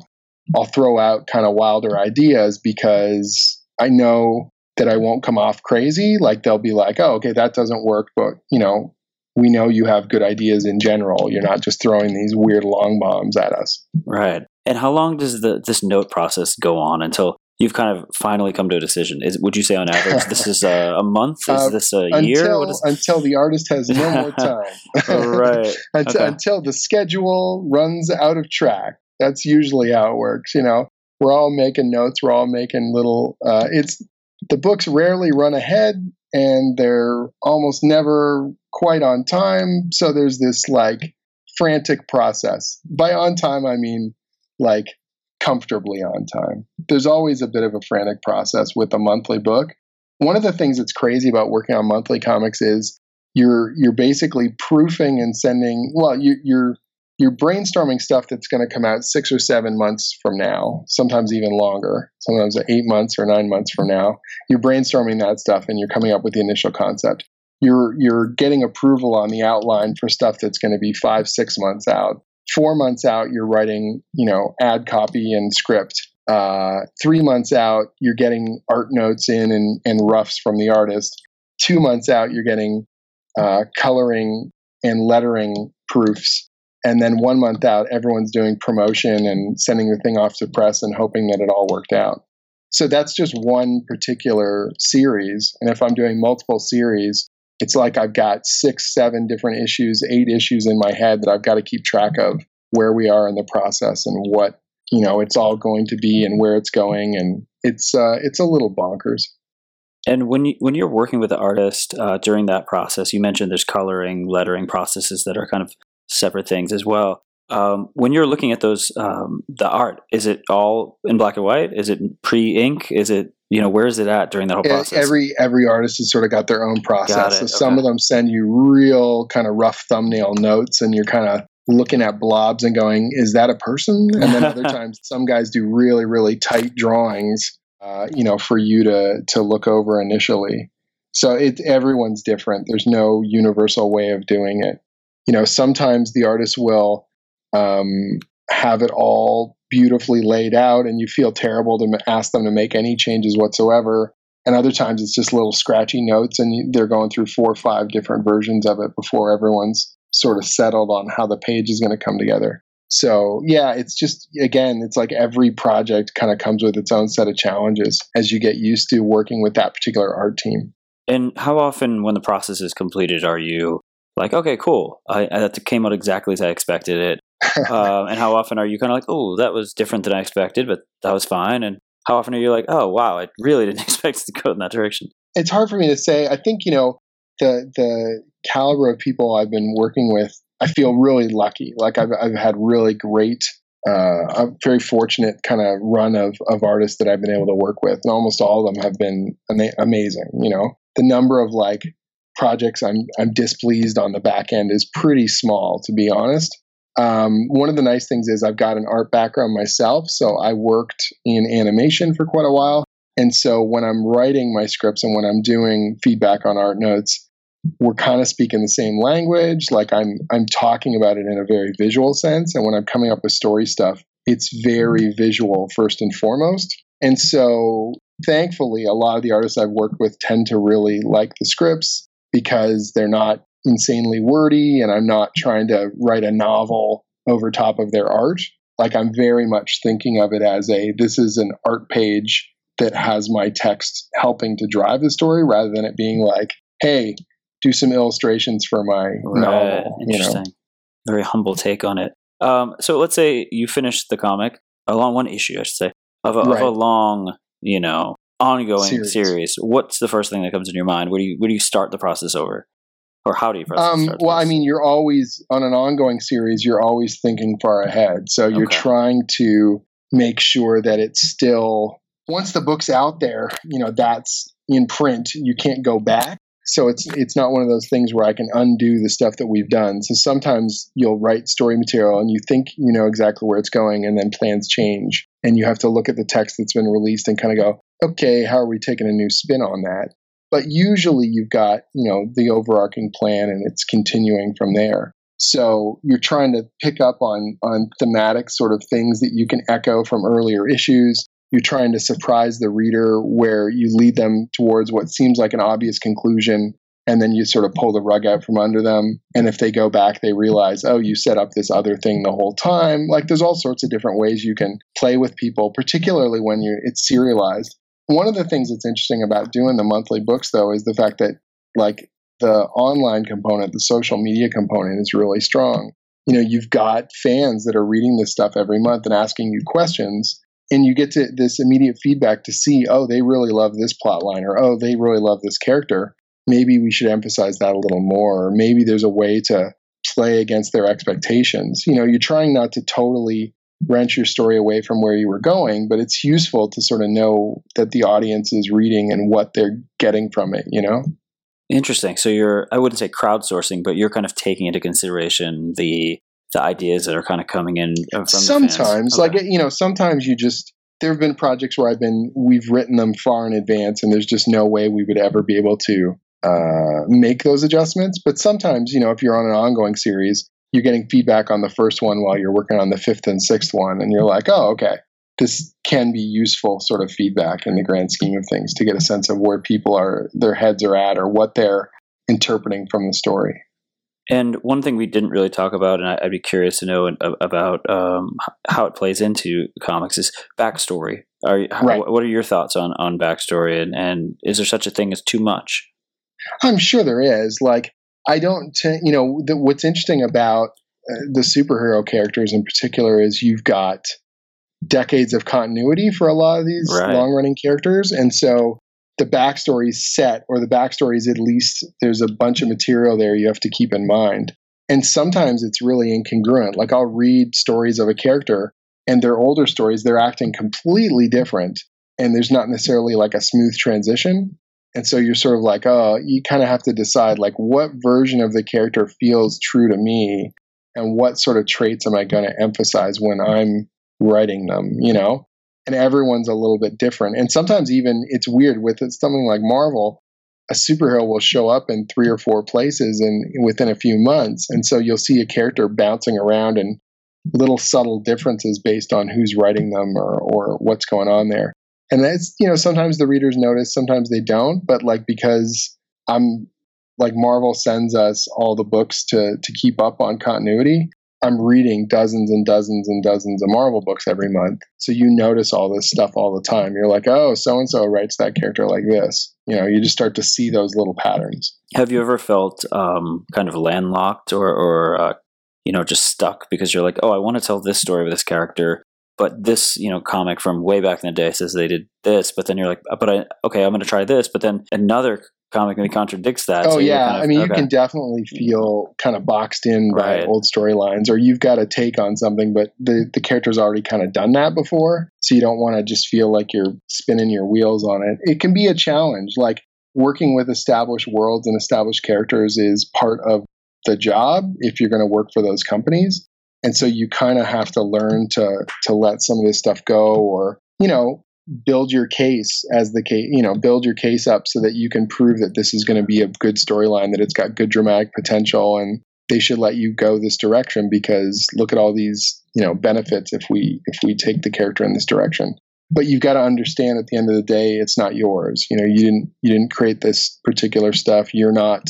I'll throw out kind of wilder ideas because I know that I won't come off crazy. Like they'll be like, oh, okay, that doesn't work. But, you know, we know you have good ideas in general. You're not just throwing these weird long bombs at us. Right. And how long does the this note process go on until you've kind of finally come to a decision? Is, would you say on average, this is a, a month? Is uh, this a until, year? What is... Until the artist has no more time. Right. until, okay. until the schedule runs out of track. That's usually how it works. You know, we're all making notes. We're all making little, uh, it's, the books rarely run ahead and they're almost never quite on time. So there's this like frantic process. By on time, I mean like comfortably on time. There's always a bit of a frantic process with a monthly book. One of the things that's crazy about working on monthly comics is you're you're basically proofing and sending, well, you, you're you're brainstorming stuff that's going to come out six or seven months from now, sometimes even longer, sometimes eight months or nine months from now. You're brainstorming that stuff and you're coming up with the initial concept. You're you're getting approval on the outline for stuff that's going to be five, six months out. Four months out, you're writing, you know, ad copy and script. Uh, three months out, you're getting art notes in and, and roughs from the artist. Two months out, you're getting uh, coloring and lettering proofs. And then one month out, everyone's doing promotion and sending the thing off to press and hoping that it all worked out. So that's just one particular series. And if I'm doing multiple series, it's like I've got six, seven different issues, eight issues in my head that I've got to keep track of where we are in the process and what, you know, it's all going to be and where it's going. And it's uh, it's a little bonkers. And when you, when you're working with the artist uh, during that process, you mentioned there's coloring, lettering processes that are kind of separate things as well. Um, when you're looking at those, um, the art, is it all in black and white? Is it pre-ink? Is it, you know, where is it at during that whole process? Every every artist has sort of got their own process. So okay. Some of them send you real kind of rough thumbnail notes, and you're kind of looking at blobs and going, "Is that a person?" And then other times, some guys do really really tight drawings, uh, you know, for you to to look over initially. So it everyone's different. There's no universal way of doing it. You know, sometimes the artist will. Um, have it all beautifully laid out, and you feel terrible to m- ask them to make any changes whatsoever. And other times it's just little scratchy notes, and you, they're going through four or five different versions of it before everyone's sort of settled on how the page is going to come together. So yeah, it's just, again, it's like every project kind of comes with its own set of challenges as you get used to working with that particular art team. And how often, when the process is completed, are you like, okay, cool, I, I, that came out exactly as I expected it? uh, and how often are you kind of like, oh, that was different than I expected, but that was fine? And how often are you like, oh, wow, I really didn't expect it to go in that direction? It's hard for me to say. I think, you know, the the caliber of people I've been working with, I feel really lucky. Like I've I've had really great, uh, a very fortunate kind of run of, of artists that I've been able to work with. And almost all of them have been ama- amazing. You know, the number of like projects I'm I'm displeased on the back end is pretty small, to be honest. Um, one of the nice things is I've got an art background myself, so I worked in animation for quite a while. And so when I'm writing my scripts and when I'm doing feedback on art notes, we're kind of speaking the same language. Like I'm I'm talking about it in a very visual sense. And when I'm coming up with story stuff, it's very visual first and foremost. And so thankfully, a lot of the artists I've worked with tend to really like the scripts because they're not insanely wordy, and I'm not trying to write a novel over top of their art. Like I'm very much thinking of it as a, this is an art page that has my text helping to drive the story, rather than it being like, hey, do some illustrations for my right. novel. Interesting. You know? Very humble take on it. Um, so let's say you finish the comic, a long one issue, I should say, of a, right. of a long, you know, ongoing series. series. What's the first thing that comes in your mind? Where do you where do you start the process over? Or how do you process um, start Well, this? I mean, you're always, on an ongoing series, you're always thinking far ahead. So you're okay. trying to make sure that it's still, once the book's out there, you know, that's in print, you can't go back. So it's it's not one of those things where I can undo the stuff that we've done. So sometimes you'll write story material and you think you know exactly where it's going, and then plans change. And you have to look at the text that's been released and kind of go, okay, how are we taking a new spin on that? But usually you've got, you know, the overarching plan, and it's continuing from there. So you're trying to pick up on on thematic sort of things that you can echo from earlier issues. You're trying to surprise the reader where you lead them towards what seems like an obvious conclusion, and then you sort of pull the rug out from under them. And if they go back, they realize, oh, you set up this other thing the whole time. Like there's all sorts of different ways you can play with people, particularly when you it's serialized. One of the things that's interesting about doing the monthly books, though, is the fact that, like, the online component, the social media component is really strong. You know, you've got fans that are reading this stuff every month and asking you questions, and you get to this immediate feedback to see, oh, they really love this plot line, or, oh, they really love this character. Maybe we should emphasize that a little more, or maybe there's a way to play against their expectations. You know, you're trying not to totally wrench your story away from where you were going, but it's useful to sort of know that the audience is reading and what they're getting from it, you know? Interesting. So you're, I wouldn't say crowdsourcing, but you're kind of taking into consideration the the ideas that are kind of coming in from sometimes, the fans. Like, okay. you know, sometimes you just, there have been projects where I've been, we've written them far in advance, and there's just no way we would ever be able to uh, make those adjustments. But sometimes, you know, if you're on an ongoing series, you're getting feedback on the first one while you're working on the fifth and sixth one. And you're like, oh, okay, this can be useful sort of feedback in the grand scheme of things to get a sense of where people are, their heads are at, or what they're interpreting from the story. And one thing we didn't really talk about, and I'd be curious to know about um, how it plays into comics, is backstory. Are you, how, right. What are your thoughts on, on backstory? And, and is there such a thing as too much? I'm sure there is. Like, I don't, t- you know, the, what's interesting about uh, the superhero characters in particular is you've got decades of continuity for a lot of these right. long-running characters. And so the backstory is set, or the backstory is at least, there's a bunch of material there you have to keep in mind. And sometimes it's really incongruent. Like I'll read stories of a character and their older stories, they're acting completely different. And there's not necessarily like a smooth transition. And so you're sort of like, oh, you kind of have to decide like what version of the character feels true to me and what sort of traits am I going to emphasize when I'm writing them, you know? And everyone's a little bit different. And sometimes even it's weird with something like Marvel, a superhero will show up in three or four places and within a few months. And so you'll see a character bouncing around and little subtle differences based on who's writing them or, or what's going on there. And that's, you know, sometimes the readers notice, sometimes they don't, but like, because I'm like Marvel sends us all the books to, to keep up on continuity. I'm reading dozens and dozens and dozens of Marvel books every month. So you notice all this stuff all the time. You're like, oh, so-and-so writes that character like this. You know, you just start to see those little patterns. Have you ever felt um, kind of landlocked or, or uh, you know, just stuck because you're like, oh, I want to tell this story with this character, but this, you know, comic from way back in the day says they did this, but then you're like, but I, okay, I'm going to try this, but then another comic maybe contradicts that. Oh, so yeah. Kind of, I mean, okay. You can definitely feel kind of boxed in by right. old storylines, or you've got a take on something, but the, the character's already kind of done that before. So you don't want to just feel like you're spinning your wheels on it. It can be a challenge. Like working with established worlds and established characters is part of the job if you're going to work for those companies. And so you kind of have to learn to to let some of this stuff go, or, you know, build your case as the case, you know, build your case up so that you can prove that this is going to be a good storyline, that it's got good dramatic potential, and they should let you go this direction because look at all these, you know, benefits if we if we take the character in this direction. But you've got to understand at the end of the day, it's not yours. You know, you didn't you didn't create this particular stuff. You're not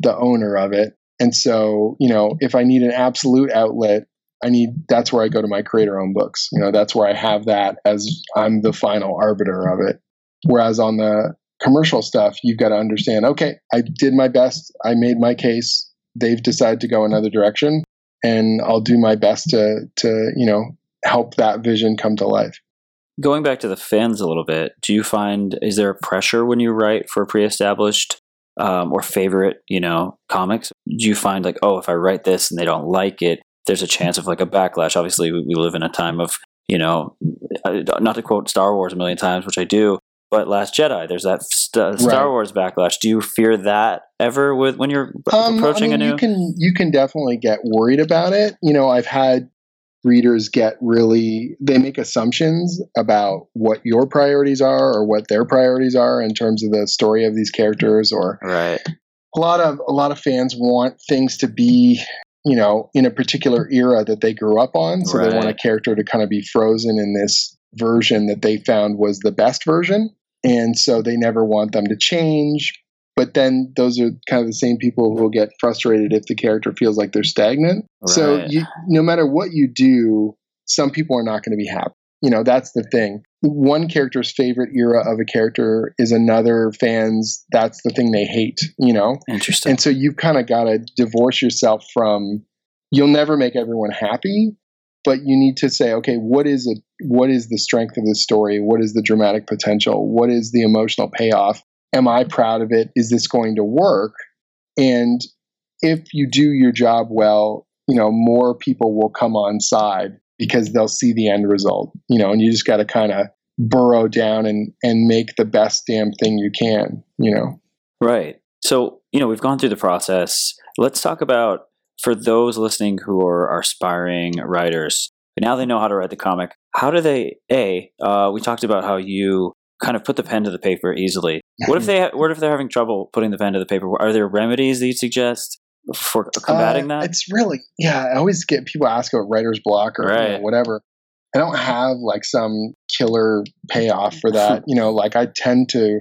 the owner of it. And so, you know, if I need an absolute outlet, I need, that's where I go to my creator-owned books. You know, that's where I have that as I'm the final arbiter of it. Whereas on the commercial stuff, you've got to understand, okay, I did my best. I made my case. They've decided to go another direction, and I'll do my best to, to, you know, help that vision come to life. Going back to the fans a little bit, do you find, is there pressure when you write for pre-established Um, or favorite, you know, comics? Do you find like, oh, if I write this and they don't like it, there's a chance of like a backlash? Obviously, we, we live in a time of, you know, not to quote Star Wars a million times, which I do, but Last Jedi, there's that st- Star right. Wars backlash. Do you fear that ever with when you're um, approaching I mean, a new? You can you can definitely get worried about it. You know, I've had readers get really, they make assumptions about what your priorities are or what their priorities are in terms of the story of these characters, or right. a lot of, a lot of fans want things to be, you know, in a particular era that they grew up on. So right. they want a character to kind of be frozen in this version that they found was the best version. And so they never want them to change. But then those are kind of the same people who will get frustrated if the character feels like they're stagnant. Right. So you, no matter what you do, some people are not going to be happy. You know, that's the thing. One character's favorite era of a character is another fan's, that's the thing they hate, you know? Interesting. And so you've kind of got to divorce yourself from, you'll never make everyone happy, but you need to say, okay, what is it? What is the strength of the story? What is the dramatic potential? What is the emotional payoff? Am I proud of it? Is this going to work? And if you do your job well, you know, more people will come on side because they'll see the end result, you know, and you just got to kind of burrow down and, and make the best damn thing you can, you know? Right. So, you know, we've gone through the process. Let's talk about, for those listening who are aspiring writers, now they know how to write the comic. How do they, A, uh, we talked about how you kind of put the pen to the paper easily. What if they? Ha- what if they're having trouble putting the pen to the paper? Are there remedies that you suggest for combating uh, that? It's really, yeah. I always get people ask about writer's block or right. you know, whatever. I don't have like some killer payoff for that. You know, like I tend to,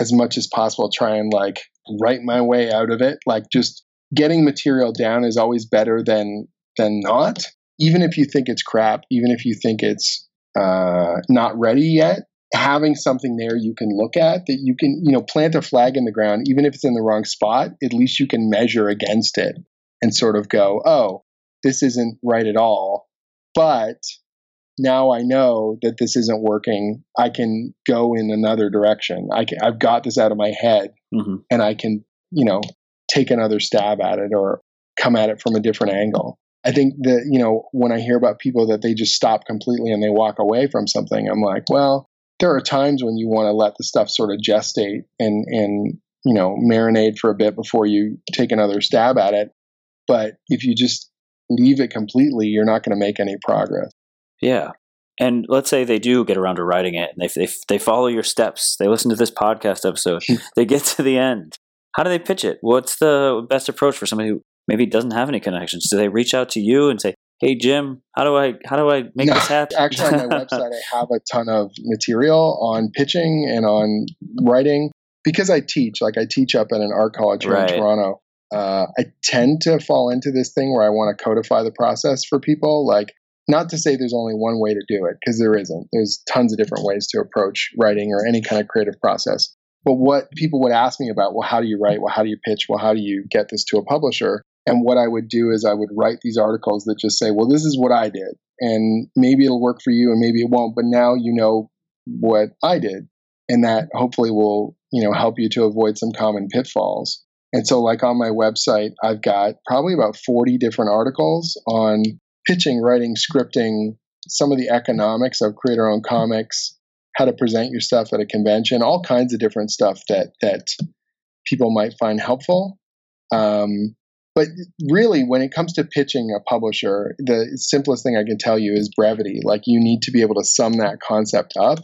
as much as possible, try and like write my way out of it. Like just getting material down is always better than than not. Even if you think it's crap, even if you think it's uh, not ready yet. Having something there you can look at that you can, you know, plant a flag in the ground, even if it's in the wrong spot, at least you can measure against it and sort of go, oh, this isn't right at all. But now I know that this isn't working. I can go in another direction. I can, I've got this out of my head mm-hmm. and I can, you know, take another stab at it or come at it from a different angle. I think that, you know, when I hear about people that they just stop completely and they walk away from something, I'm like, well, there are times when you want to let the stuff sort of gestate and, and, you know, marinate for a bit before you take another stab at it. But if you just leave it completely, you're not going to make any progress. Yeah. And let's say they do get around to writing it, and they, they, they follow your steps. They listen to this podcast episode. They get to the end. How do they pitch it? What's the best approach for somebody who maybe doesn't have any connections? Do they reach out to you and say, hey, Jim, how do I how do I make no, this happen? Actually, on my website, I have a ton of material on pitching and on writing. Because I teach, like I teach up at an art college here right. in Toronto, uh, I tend to fall into this thing where I want to codify the process for people. Like, not to say there's only one way to do it, because there isn't. There's tons of different ways to approach writing or any kind of creative process. But what people would ask me about, well, how do you write? Well, how do you pitch? Well, how do you get this to a publisher? And what I would do is I would write these articles that just say, well, this is what I did. And maybe it'll work for you and maybe it won't. But now you know what I did. And that hopefully will, you know, help you to avoid some common pitfalls. And so like on my website, I've got probably about forty different articles on pitching, writing, scripting, some of the economics of creator-owned comics, how to present your stuff at a convention, all kinds of different stuff that that people might find helpful. Um, but really, when it comes to pitching a publisher, the simplest thing I can tell you is brevity. Like, you need to be able to sum that concept up,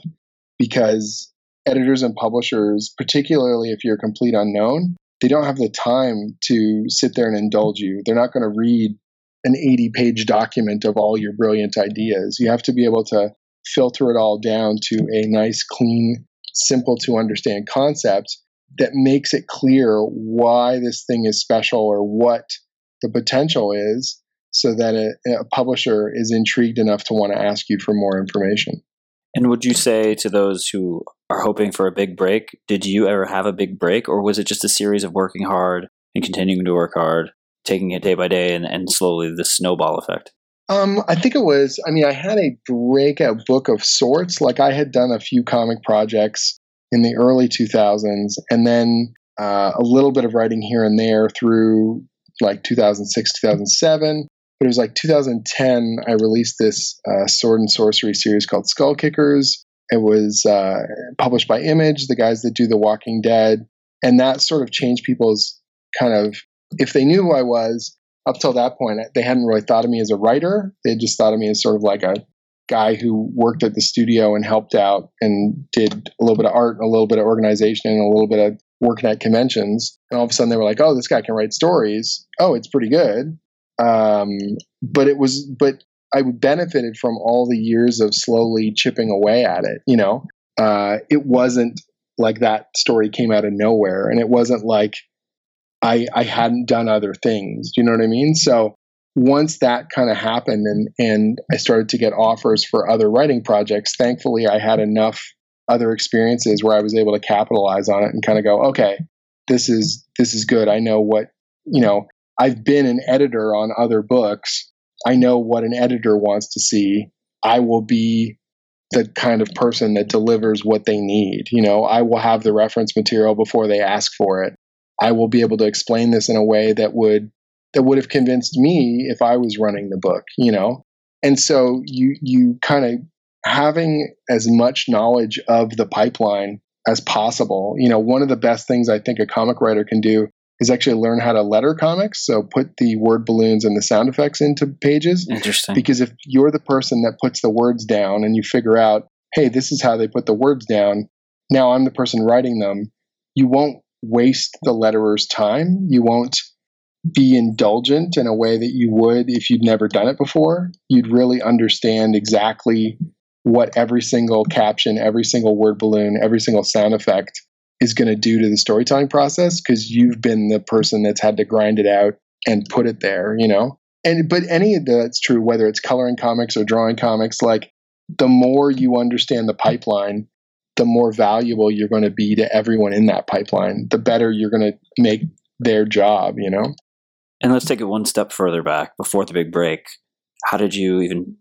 because editors and publishers, particularly if you're a complete unknown, they don't have the time to sit there and indulge you. They're not going to read an eighty-page document of all your brilliant ideas. You have to be able to filter it all down to a nice, clean, simple to understand concept that makes it clear why this thing is special or what the potential is, so that a, a publisher is intrigued enough to want to ask you for more information. And would you say to those who are hoping for a big break, did you ever have a big break, or was it just a series of working hard and continuing to work hard, taking it day by day, and, and slowly the snowball effect? Um, I think it was, I mean, I had a breakout book of sorts. Like, I had done a few comic projects in the early two thousands, and then uh, a little bit of writing here and there through like two thousand six, two thousand seven. But it was like two thousand ten, I released this uh, sword and sorcery series called Skull Kickers. It was uh, published by Image, the guys that do The Walking Dead. And that sort of changed people's kind of, if they knew who I was, up till that point, they hadn't really thought of me as a writer. They just thought of me as sort of like a guy who worked at the studio and helped out and did a little bit of art, a little bit of organization, and a little bit of working at conventions. And all of a sudden they were like, oh, this guy can write stories. Oh, it's pretty good. Um, but it was, but I benefited from all the years of slowly chipping away at it. You know, uh, it wasn't like that story came out of nowhere, and it wasn't like I, I hadn't done other things. Do you know what I mean? So once that kind of happened, and, and I started to get offers for other writing projects, thankfully I had enough other experiences where I was able to capitalize on it and kind of go, okay, this is, this is good. I know what, you know, I've been an editor on other books. I know what an editor wants to see. I will be the kind of person that delivers what they need. You know, I will have the reference material before they ask for it. I will be able to explain this in a way that would that would have convinced me if I was running the book, you know? And so you you kind of having as much knowledge of the pipeline as possible. You know, one of the best things I think a comic writer can do is actually learn how to letter comics. So put the word balloons and the sound effects into pages. Interesting. Because if you're the person that puts the words down and you figure out, hey, this is how they put the words down, now I'm the person writing them, you won't waste the letterer's time. You won't be indulgent in a way that you would if you'd never done it before. You'd really understand exactly what every single caption, every single word balloon, every single sound effect is going to do to the storytelling process, because you've been the person that's had to grind it out and put it there, you know? And but any of that's true, whether it's coloring comics or drawing comics, like the more you understand the pipeline, the more valuable you're going to be to everyone in that pipeline, the better you're going to make their job, you know? And let's take it one step further back before the big break. How did you even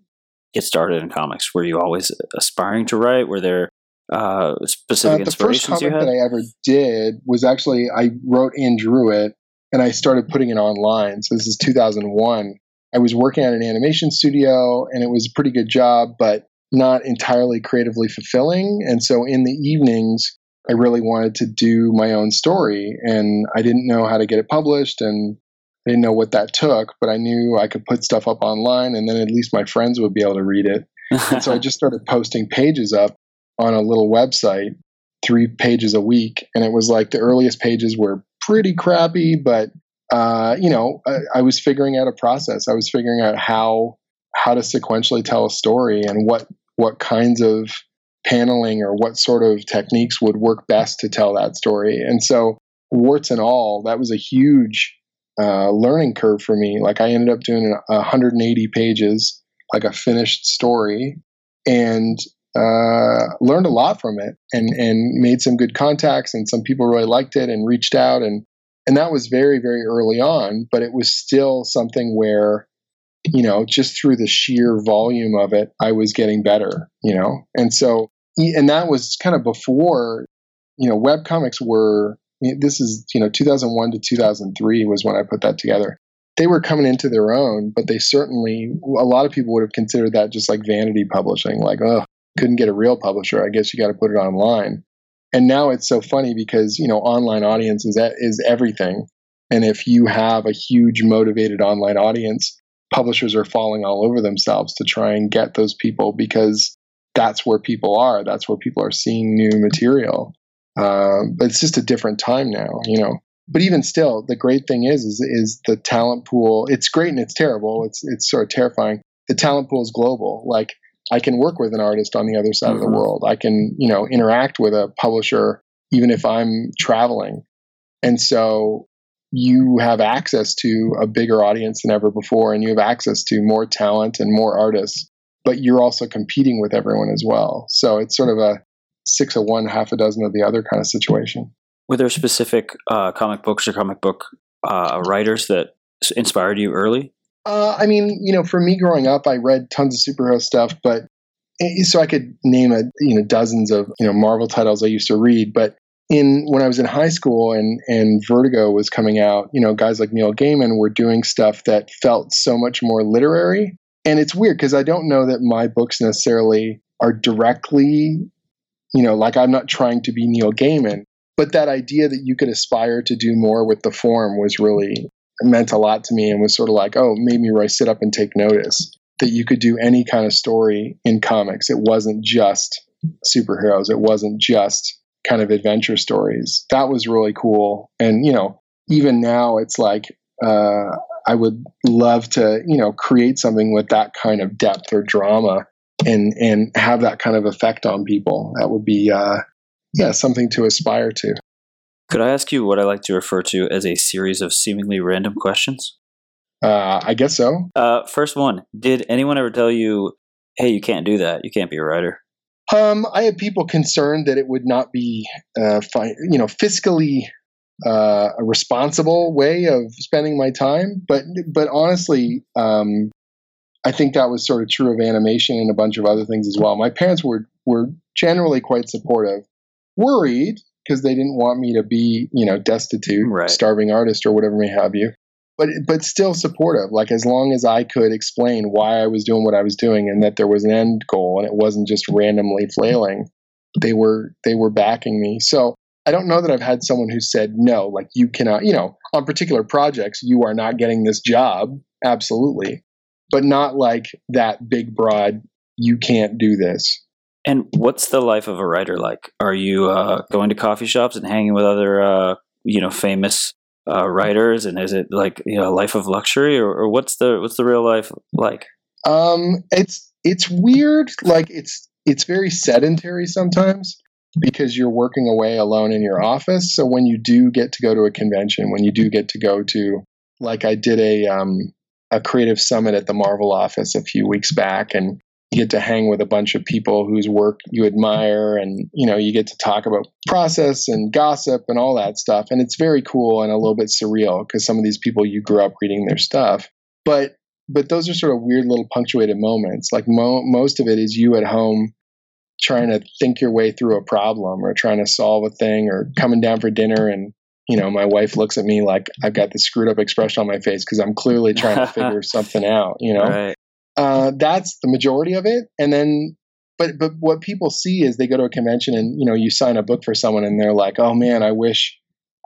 get started in comics? Were you always aspiring to write? Were there uh, specific uh, the inspirations you had? The first comic that I ever did was actually, I wrote and drew it. and I started putting it online. So this is two thousand one. I was working at an animation studio, and it was a pretty good job, but not entirely creatively fulfilling. And so in the evenings, I really wanted to do my own story, and I didn't know how to get it published, and I didn't know what that took, but I knew I could put stuff up online, and then at least my friends would be able to read it. And so I just started posting pages up on a little website, three pages a week. And it was like the earliest pages were pretty crappy, but uh, you know, I, I was figuring out a process. I was figuring out how how to sequentially tell a story, and what what kinds of paneling or what sort of techniques would work best to tell that story. And so, warts and all, that was a huge uh, learning curve for me. Like, I ended up doing one hundred eighty pages, like a finished story, and uh, learned a lot from it, and and made some good contacts, and some people really liked it and reached out, and and that was very, very early on. But it was still something where, you know, just through the sheer volume of it, I was getting better, you know? And so, and that was kind of before, you know, webcomics were, this is, you know, two thousand one to two thousand three was when I put that together. They were coming into their own, but they certainly, a lot of people would have considered that just like vanity publishing, like, oh, couldn't get a real publisher. I guess you got to put it online. And now it's so funny because, you know, online audience is, is everything. And if you have a huge motivated online audience, publishers are falling all over themselves to try and get those people, because that's where people are. That's where people are seeing new material. Um, but it's just a different time now, you know. But even still, the great thing is, is, is the talent pool. It's great and it's terrible. It's it's sort of terrifying. The talent pool is global. Like, I can work with an artist on the other side mm-hmm. of the world. I can, you know, interact with a publisher even if I'm traveling. And so you have access to a bigger audience than ever before, and you have access to more talent and more artists, but you're also competing with everyone as well. So it's sort of a six of one, half a dozen of the other kind of situation. Were there specific uh, comic books or comic book uh, writers that inspired you early? Uh, I mean, you know, for me growing up, I read tons of superhero stuff, but so I could name a, you know, dozens of, you know, Marvel titles I used to read, but In when I was in high school and, and Vertigo was coming out, you know, guys like Neil Gaiman were doing stuff that felt so much more literary. And it's weird because I don't know that my books necessarily are directly, you know, like, I'm not trying to be Neil Gaiman, but that idea that you could aspire to do more with the form was really, meant a lot to me, and was sort of like, oh, made me sit up and take notice that you could do any kind of story in comics. It wasn't just superheroes. It wasn't just kind of adventure stories. That was really cool. And, you know, even now it's like, uh, I would love to, you know, create something with that kind of depth or drama and, and have that kind of effect on people. That would be, uh, yeah, something to aspire to. Could I ask you what I like to refer to as a series of seemingly random questions? Uh, I guess so. Uh, first one, did anyone ever tell you, hey, you can't do that. You can't be a writer? Um, I had people concerned that it would not be, uh, fi- you know, fiscally uh, a responsible way of spending my time. But but honestly, um, I think that was sort of true of animation and a bunch of other things as well. My parents were were generally quite supportive, worried because they didn't want me to be, you know, destitute, right, starving artist or whatever may have you. But but still supportive, like, as long as I could explain why I was doing what I was doing and that there was an end goal and it wasn't just randomly flailing, they were they were backing me. So I don't know that I've had someone who said, no, like, you cannot, you know, on particular projects, you are not getting this job. Absolutely. But not like that big, broad, you can't do this. And what's the life of a writer like? Are you uh, going to coffee shops and hanging with other, uh, you know, famous Uh, writers, and is it like, you know, a life of luxury, or, or what's the what's the real life like? Um, it's it's weird. Like, it's it's very sedentary sometimes because you're working away alone in your office. So when you do get to go to a convention, when you do get to go to, like, I did a um a creative summit at the Marvel office a few weeks back, and you get to hang with a bunch of people whose work you admire, and, you know, you get to talk about process and gossip and all that stuff. And it's very cool and a little bit surreal because some of these people, you grew up reading their stuff. But but those are sort of weird little punctuated moments. Like, mo- most of it is you at home trying to think your way through a problem or trying to solve a thing or coming down for dinner and, you know, my wife looks at me like I've got this screwed up expression on my face because I'm clearly trying to figure something out, you know. Right. Uh, that's the majority of it. And then, but but what people see is they go to a convention and, you know, you sign a book for someone and they're like, oh man, I wish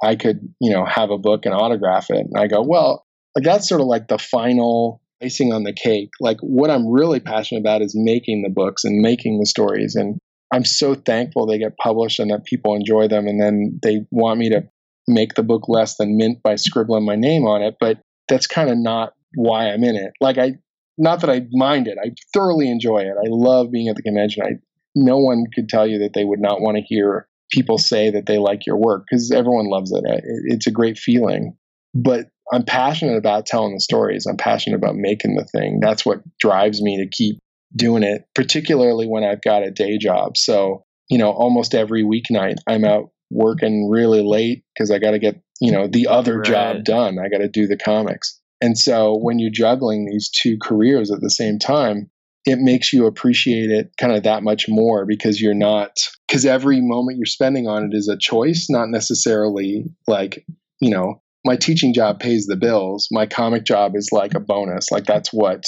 I could, you know, have a book and autograph it. And I go, well, like, that's sort of like the final icing on the cake. Like, what I'm really passionate about is making the books and making the stories. And I'm so thankful they get published and that people enjoy them. And then they want me to make the book less than mint by scribbling my name on it. But that's kind of not why I'm in it. Like, I, not that I mind it. I thoroughly enjoy it. I love being at the convention. I, no one could tell you that they would not want to hear people say that they like your work, because everyone loves it. It's a great feeling. But I'm passionate about telling the stories. I'm passionate about making the thing. That's what drives me to keep doing it, particularly when I've got a day job. So, you know, almost every weeknight I'm out working really late because I got to get, you know, the other right. job done. I got to do the comics. And so when you're juggling these two careers at the same time, it makes you appreciate it kind of that much more, because you're not, because every moment you're spending on it is a choice, not necessarily like, you know, my teaching job pays the bills. My comic job is like a bonus. Like, that's what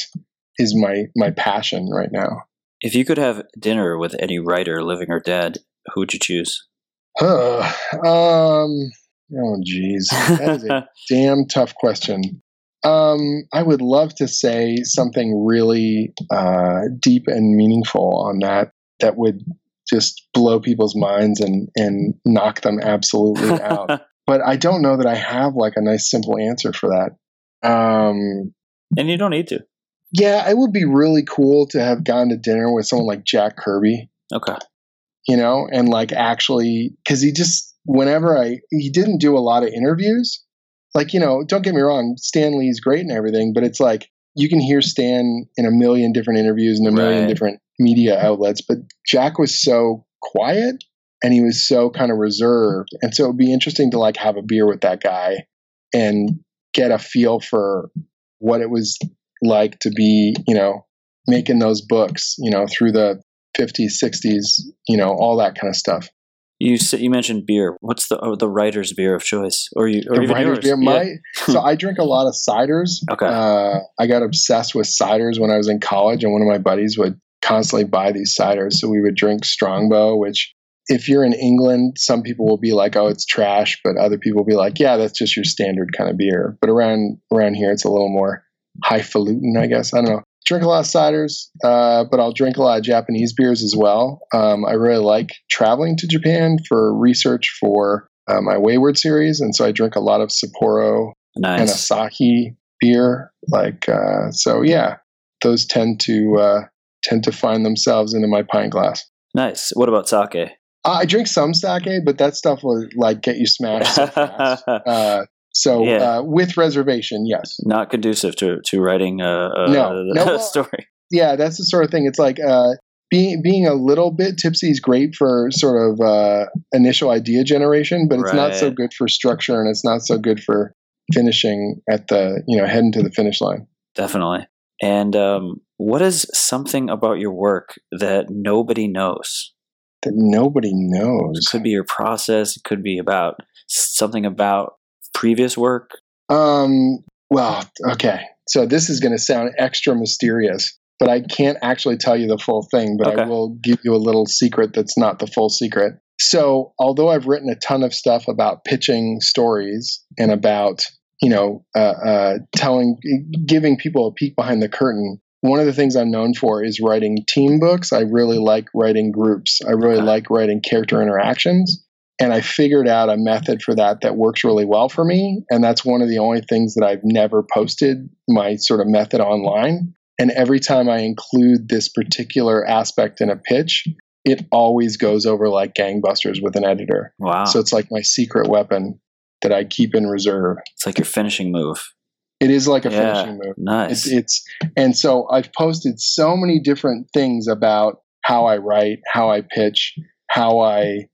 is my, my passion right now. If you could have dinner with any writer, living or dead, who would you choose? Uh, um, oh, geez. That is a damn tough question. Um, I would love to say something really uh, deep and meaningful on that that would just blow people's minds and, and knock them absolutely out. But I don't know that I have like a nice simple answer for that. Um, and you don't need to. Yeah, it would be really cool to have gone to dinner with someone like Jack Kirby. Okay. You know, and like actually, because he just, whenever I, he didn't do a lot of interviews. Like, you know, don't get me wrong, Stan Lee's great and everything, but it's like you can hear Stan in a million different interviews and a million right. different media outlets, but Jack was so quiet and he was so kind of reserved. And so it'd be interesting to like have a beer with that guy and get a feel for what it was like to be, you know, making those books, you know, through the fifties, sixties, you know, all that kind of stuff. You said, you mentioned beer. What's the oh, the writer's beer of choice? Or you or the even writer's yours? Beer? My, yeah. So I drink a lot of ciders. Okay. Uh, I got obsessed with ciders when I was in college, and one of my buddies would constantly buy these ciders. So we would drink Strongbow, which if you're in England, some people will be like, "Oh, it's trash," but other people will be like, "Yeah, that's just your standard kind of beer." But around around here, it's a little more highfalutin, I guess. I don't know. Drink a lot of ciders, uh, but I'll drink a lot of Japanese beers as well. Um, I really like traveling to Japan for research for uh, my Wayward series. And so I drink a lot of Sapporo nice. and Asahi beer. Like, uh, so yeah, those tend to, uh, tend to find themselves into my pint glass. Nice. What about sake? Uh, I drink some sake, but that stuff will like get you smashed so fast. Uh, So yeah. uh, with reservation, yes. Not conducive to, to writing a, a, no. a, a no, story. Well, yeah, that's the sort of thing. It's like uh, being being a little bit tipsy is great for sort of uh, initial idea generation, but it's right. not so good for structure, and it's not so good for finishing at the, you know, heading to the finish line. Definitely. And um, what is something about your work that nobody knows? That nobody knows? It could be your process. It could be about something about previous work? Um, well, okay. So this is going to sound extra mysterious, but I can't actually tell you the full thing, but okay. I will give you a little secret that's not the full secret. So although I've written a ton of stuff about pitching stories and about, you know, uh, uh, telling, giving people a peek behind the curtain, one of the things I'm known for is writing team books. I really like writing groups. I really okay. like writing character interactions. And I figured out a method for that that works really well for me. And that's one of the only things that I've never posted, my sort of method online. And every time I include this particular aspect in a pitch, it always goes over like gangbusters with an editor. Wow. So it's like my secret weapon that I keep in reserve. It's like your finishing move. It is like a yeah, finishing move. Nice. It's, it's, and so I've posted so many different things about how I write, how I pitch, how I...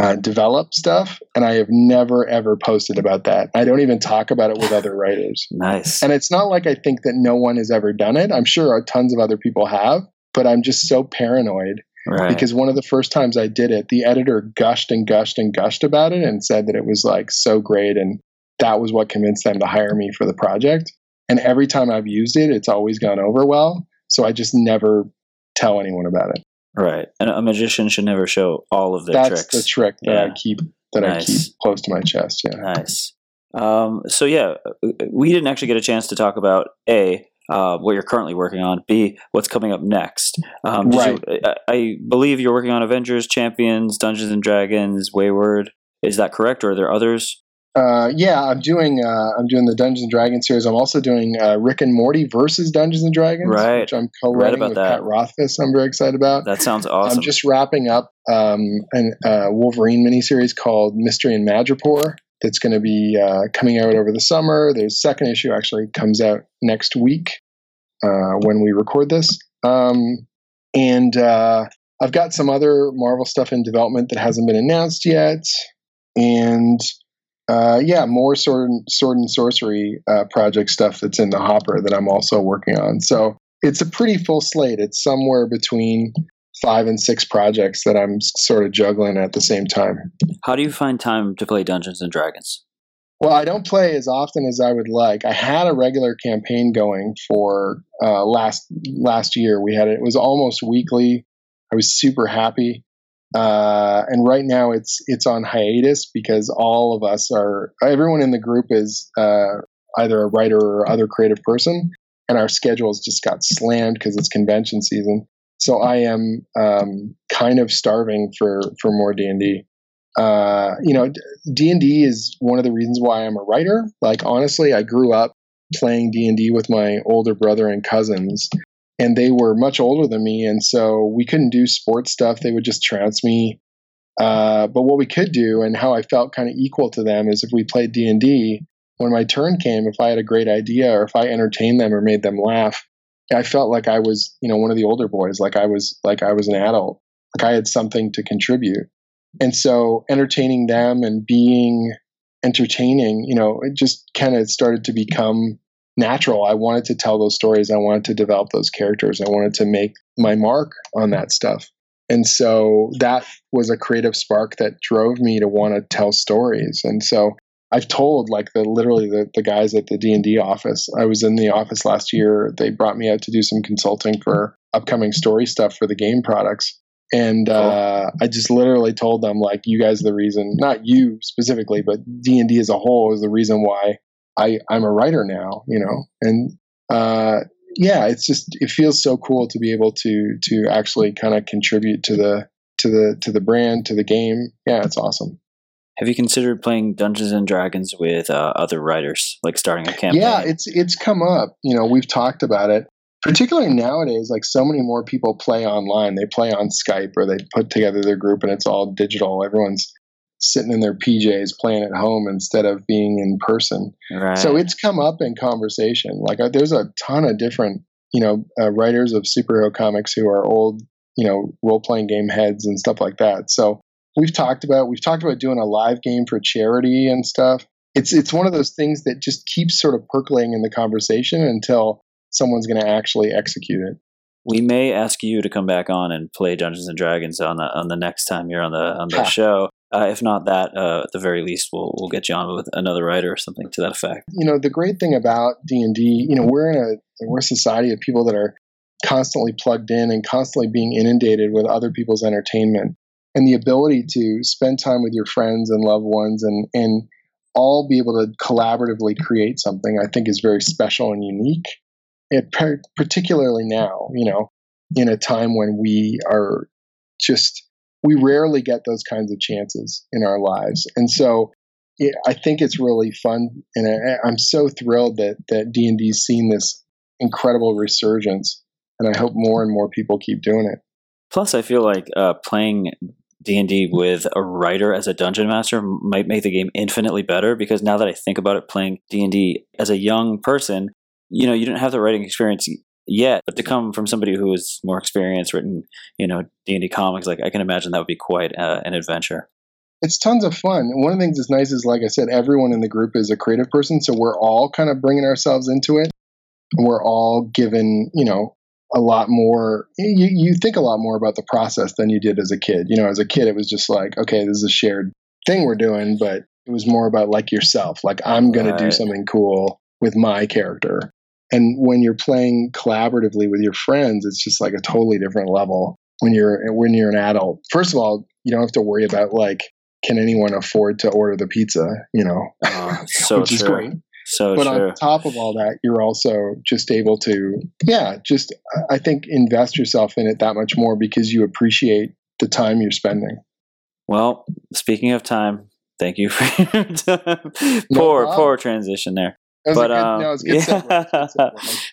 Uh, develop stuff, and I have never ever posted about that. I don't even talk about it with other writers. Nice. And it's not like I think that no one has ever done it. I'm sure tons of other people have, but I'm just so paranoid Right. Because one of the first times I did it, the editor gushed and gushed and gushed about it and said that it was like so great. And that was what convinced them to hire me for the project. And every time I've used it, it's always gone over well. So I just never tell anyone about it. Right. And a magician should never show all of their That's tricks. That's the trick that yeah. I keep that nice. I keep close to my chest. Yeah. Nice. Um, so yeah, we didn't actually get a chance to talk about A, uh, what you're currently working on, B, what's coming up next. Um, right. You, I, I believe you're working on Avengers, Champions, Dungeons and Dragons, Wayward. Is that correct? Or are there others? Uh, yeah, I'm doing uh, I'm doing the Dungeons and Dragons series. I'm also doing uh, Rick and Morty versus Dungeons and Dragons, right. which I'm co-writing right with that. Pat Rothfuss. I'm very excited about. That sounds awesome. I'm just wrapping up um, an uh, Wolverine miniseries called Mystery and Madripoor that's going to be uh, coming out over the summer. The second issue actually comes out next week uh, when we record this, um, and uh, I've got some other Marvel stuff in development that hasn't been announced yet, and. Uh, yeah, more sword and, sword and sorcery uh, project stuff that's in the hopper that I'm also working on. So it's a pretty full slate. It's somewhere between five and six projects that I'm sort of juggling at the same time. How do you find time to play Dungeons and Dragons? Well, I don't play as often as I would like. I had a regular campaign going for uh, last last year. We had it, it was almost weekly. I was super happy. Uh, and right now it's, it's on hiatus because all of us are, everyone in the group is, uh, either a writer or other creative person, and our schedules just got slammed cause it's convention season. So I am, um, kind of starving for, for more D and D. Uh, you know, D and D is one of the reasons why I'm a writer. Like, honestly, I grew up playing D and D with my older brother and cousins. And they were much older than me, and so we couldn't do sports stuff. They would just trounce me. Uh, but what we could do, and how I felt kind of equal to them, is if we played D and D, when my turn came, if I had a great idea or if I entertained them or made them laugh, I felt like I was, you know, one of the older boys, like I was, like I was an adult, like I had something to contribute. And so entertaining them and being entertaining, you know, it just kind of started to become natural. I wanted to tell those stories. I wanted to develop those characters. I wanted to make my mark on that stuff. And so that was a creative spark that drove me to want to tell stories. And so I've told like the literally the, the guys at the D and D office. I was in the office last year. They brought me out to do some consulting for upcoming story stuff for the game products. And uh, oh. I just literally told them, like, you guys are the reason, not you specifically, but D and D as a whole is the reason why I, I'm a writer now, you know, and uh, yeah, it's just, it feels so cool to be able to to actually kind of contribute to the to the to the brand, to the game. Yeah, it's awesome. Have you considered playing Dungeons and Dragons with uh, other writers, like starting a campaign? Yeah, it's it's come up. You know, we've talked about it. Particularly nowadays, like so many more people play online. They play on Skype or they put together their group, and it's all digital. Everyone's sitting in their P Js playing at home instead of being in person. Right. So it's come up in conversation. Like uh, there's a ton of different, you know, uh, writers of superhero comics who are old, you know, role-playing game heads and stuff like that. So we've talked about, we've talked about doing a live game for charity and stuff. It's, it's one of those things that just keeps sort of percolating in the conversation until someone's going to actually execute it. We may ask you to come back on and play Dungeons and Dragons on the, on the next time you're on the, on the yeah. show. Uh, if not that, uh, at the very least, we'll we'll get you on with another writer or something to that effect. You know, the great thing about D and D, you know, we're in a we're a society of people that are constantly plugged in and constantly being inundated with other people's entertainment, and the ability to spend time with your friends and loved ones and and all be able to collaboratively create something, I think, is very special and unique. It per- particularly now, you know, in a time when we are just. We rarely get those kinds of chances in our lives. And so yeah, I think it's really fun. And I, I'm so thrilled that, that D and D's seen this incredible resurgence. And I hope more and more people keep doing it. Plus, I feel like uh, playing D and D with a writer as a dungeon master might make the game infinitely better. Because now that I think about it, playing D and D as a young person, you know, you didn't have the writing experience yet, but to come from somebody who is more experienced, written, you know, D and D comics, like I can imagine that would be quite uh, an adventure. It's tons of fun. One of the things that's nice is, like I said, everyone in the group is a creative person, so we're all kind of bringing ourselves into it. We're all given, you know, a lot more, you, you think a lot more about the process than you did as a kid. You know, as a kid, it was just like, okay, this is a shared thing we're doing, but it was more about like yourself, like I'm going right. to do something cool with my character. And when you're playing collaboratively with your friends, it's just like a totally different level when you're, when you're an adult. First of all, you don't have to worry about like, can anyone afford to order the pizza? You know, uh, so which true. Is great. So but true. On top of all that, you're also just able to, yeah, just, I think invest yourself in it that much more because you appreciate the time you're spending. Well, speaking of time, thank you for your time. No poor, problem. poor transition there. But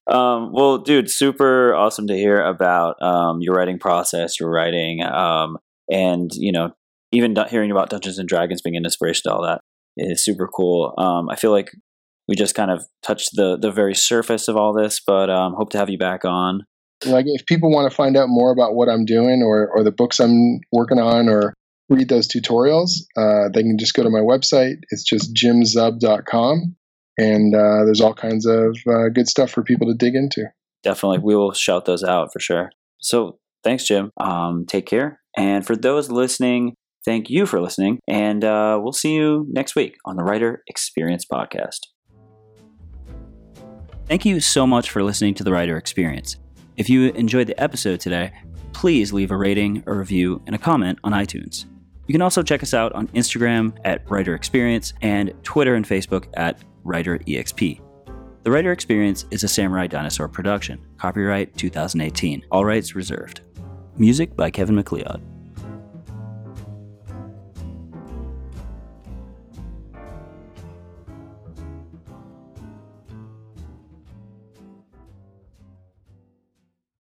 um, well, dude, super awesome to hear about um, your writing process, your writing, um, and you know, even d- hearing about Dungeons and Dragons being an inspiration to all that is super cool. Um, I feel like we just kind of touched the the very surface of all this, but um, hope to have you back on. Like, if people want to find out more about what I'm doing, or or the books I'm working on, or read those tutorials, uh, they can just go to my website. It's just jim zub dot com. And uh, there's all kinds of uh, good stuff for people to dig into. Definitely. We will shout those out for sure. So thanks, Jim. Um, take care. And for those listening, thank you for listening. And uh, we'll see you next week on the Writer Experience Podcast. Thank you so much for listening to the Writer Experience. If you enjoyed the episode today, please leave a rating, a review, and a comment on iTunes. You can also check us out on Instagram at Writer Experience and Twitter and Facebook at Writer E X P. The Writer Experience is a Samurai Dinosaur production. Copyright twenty eighteen. All rights reserved. Music by Kevin MacLeod.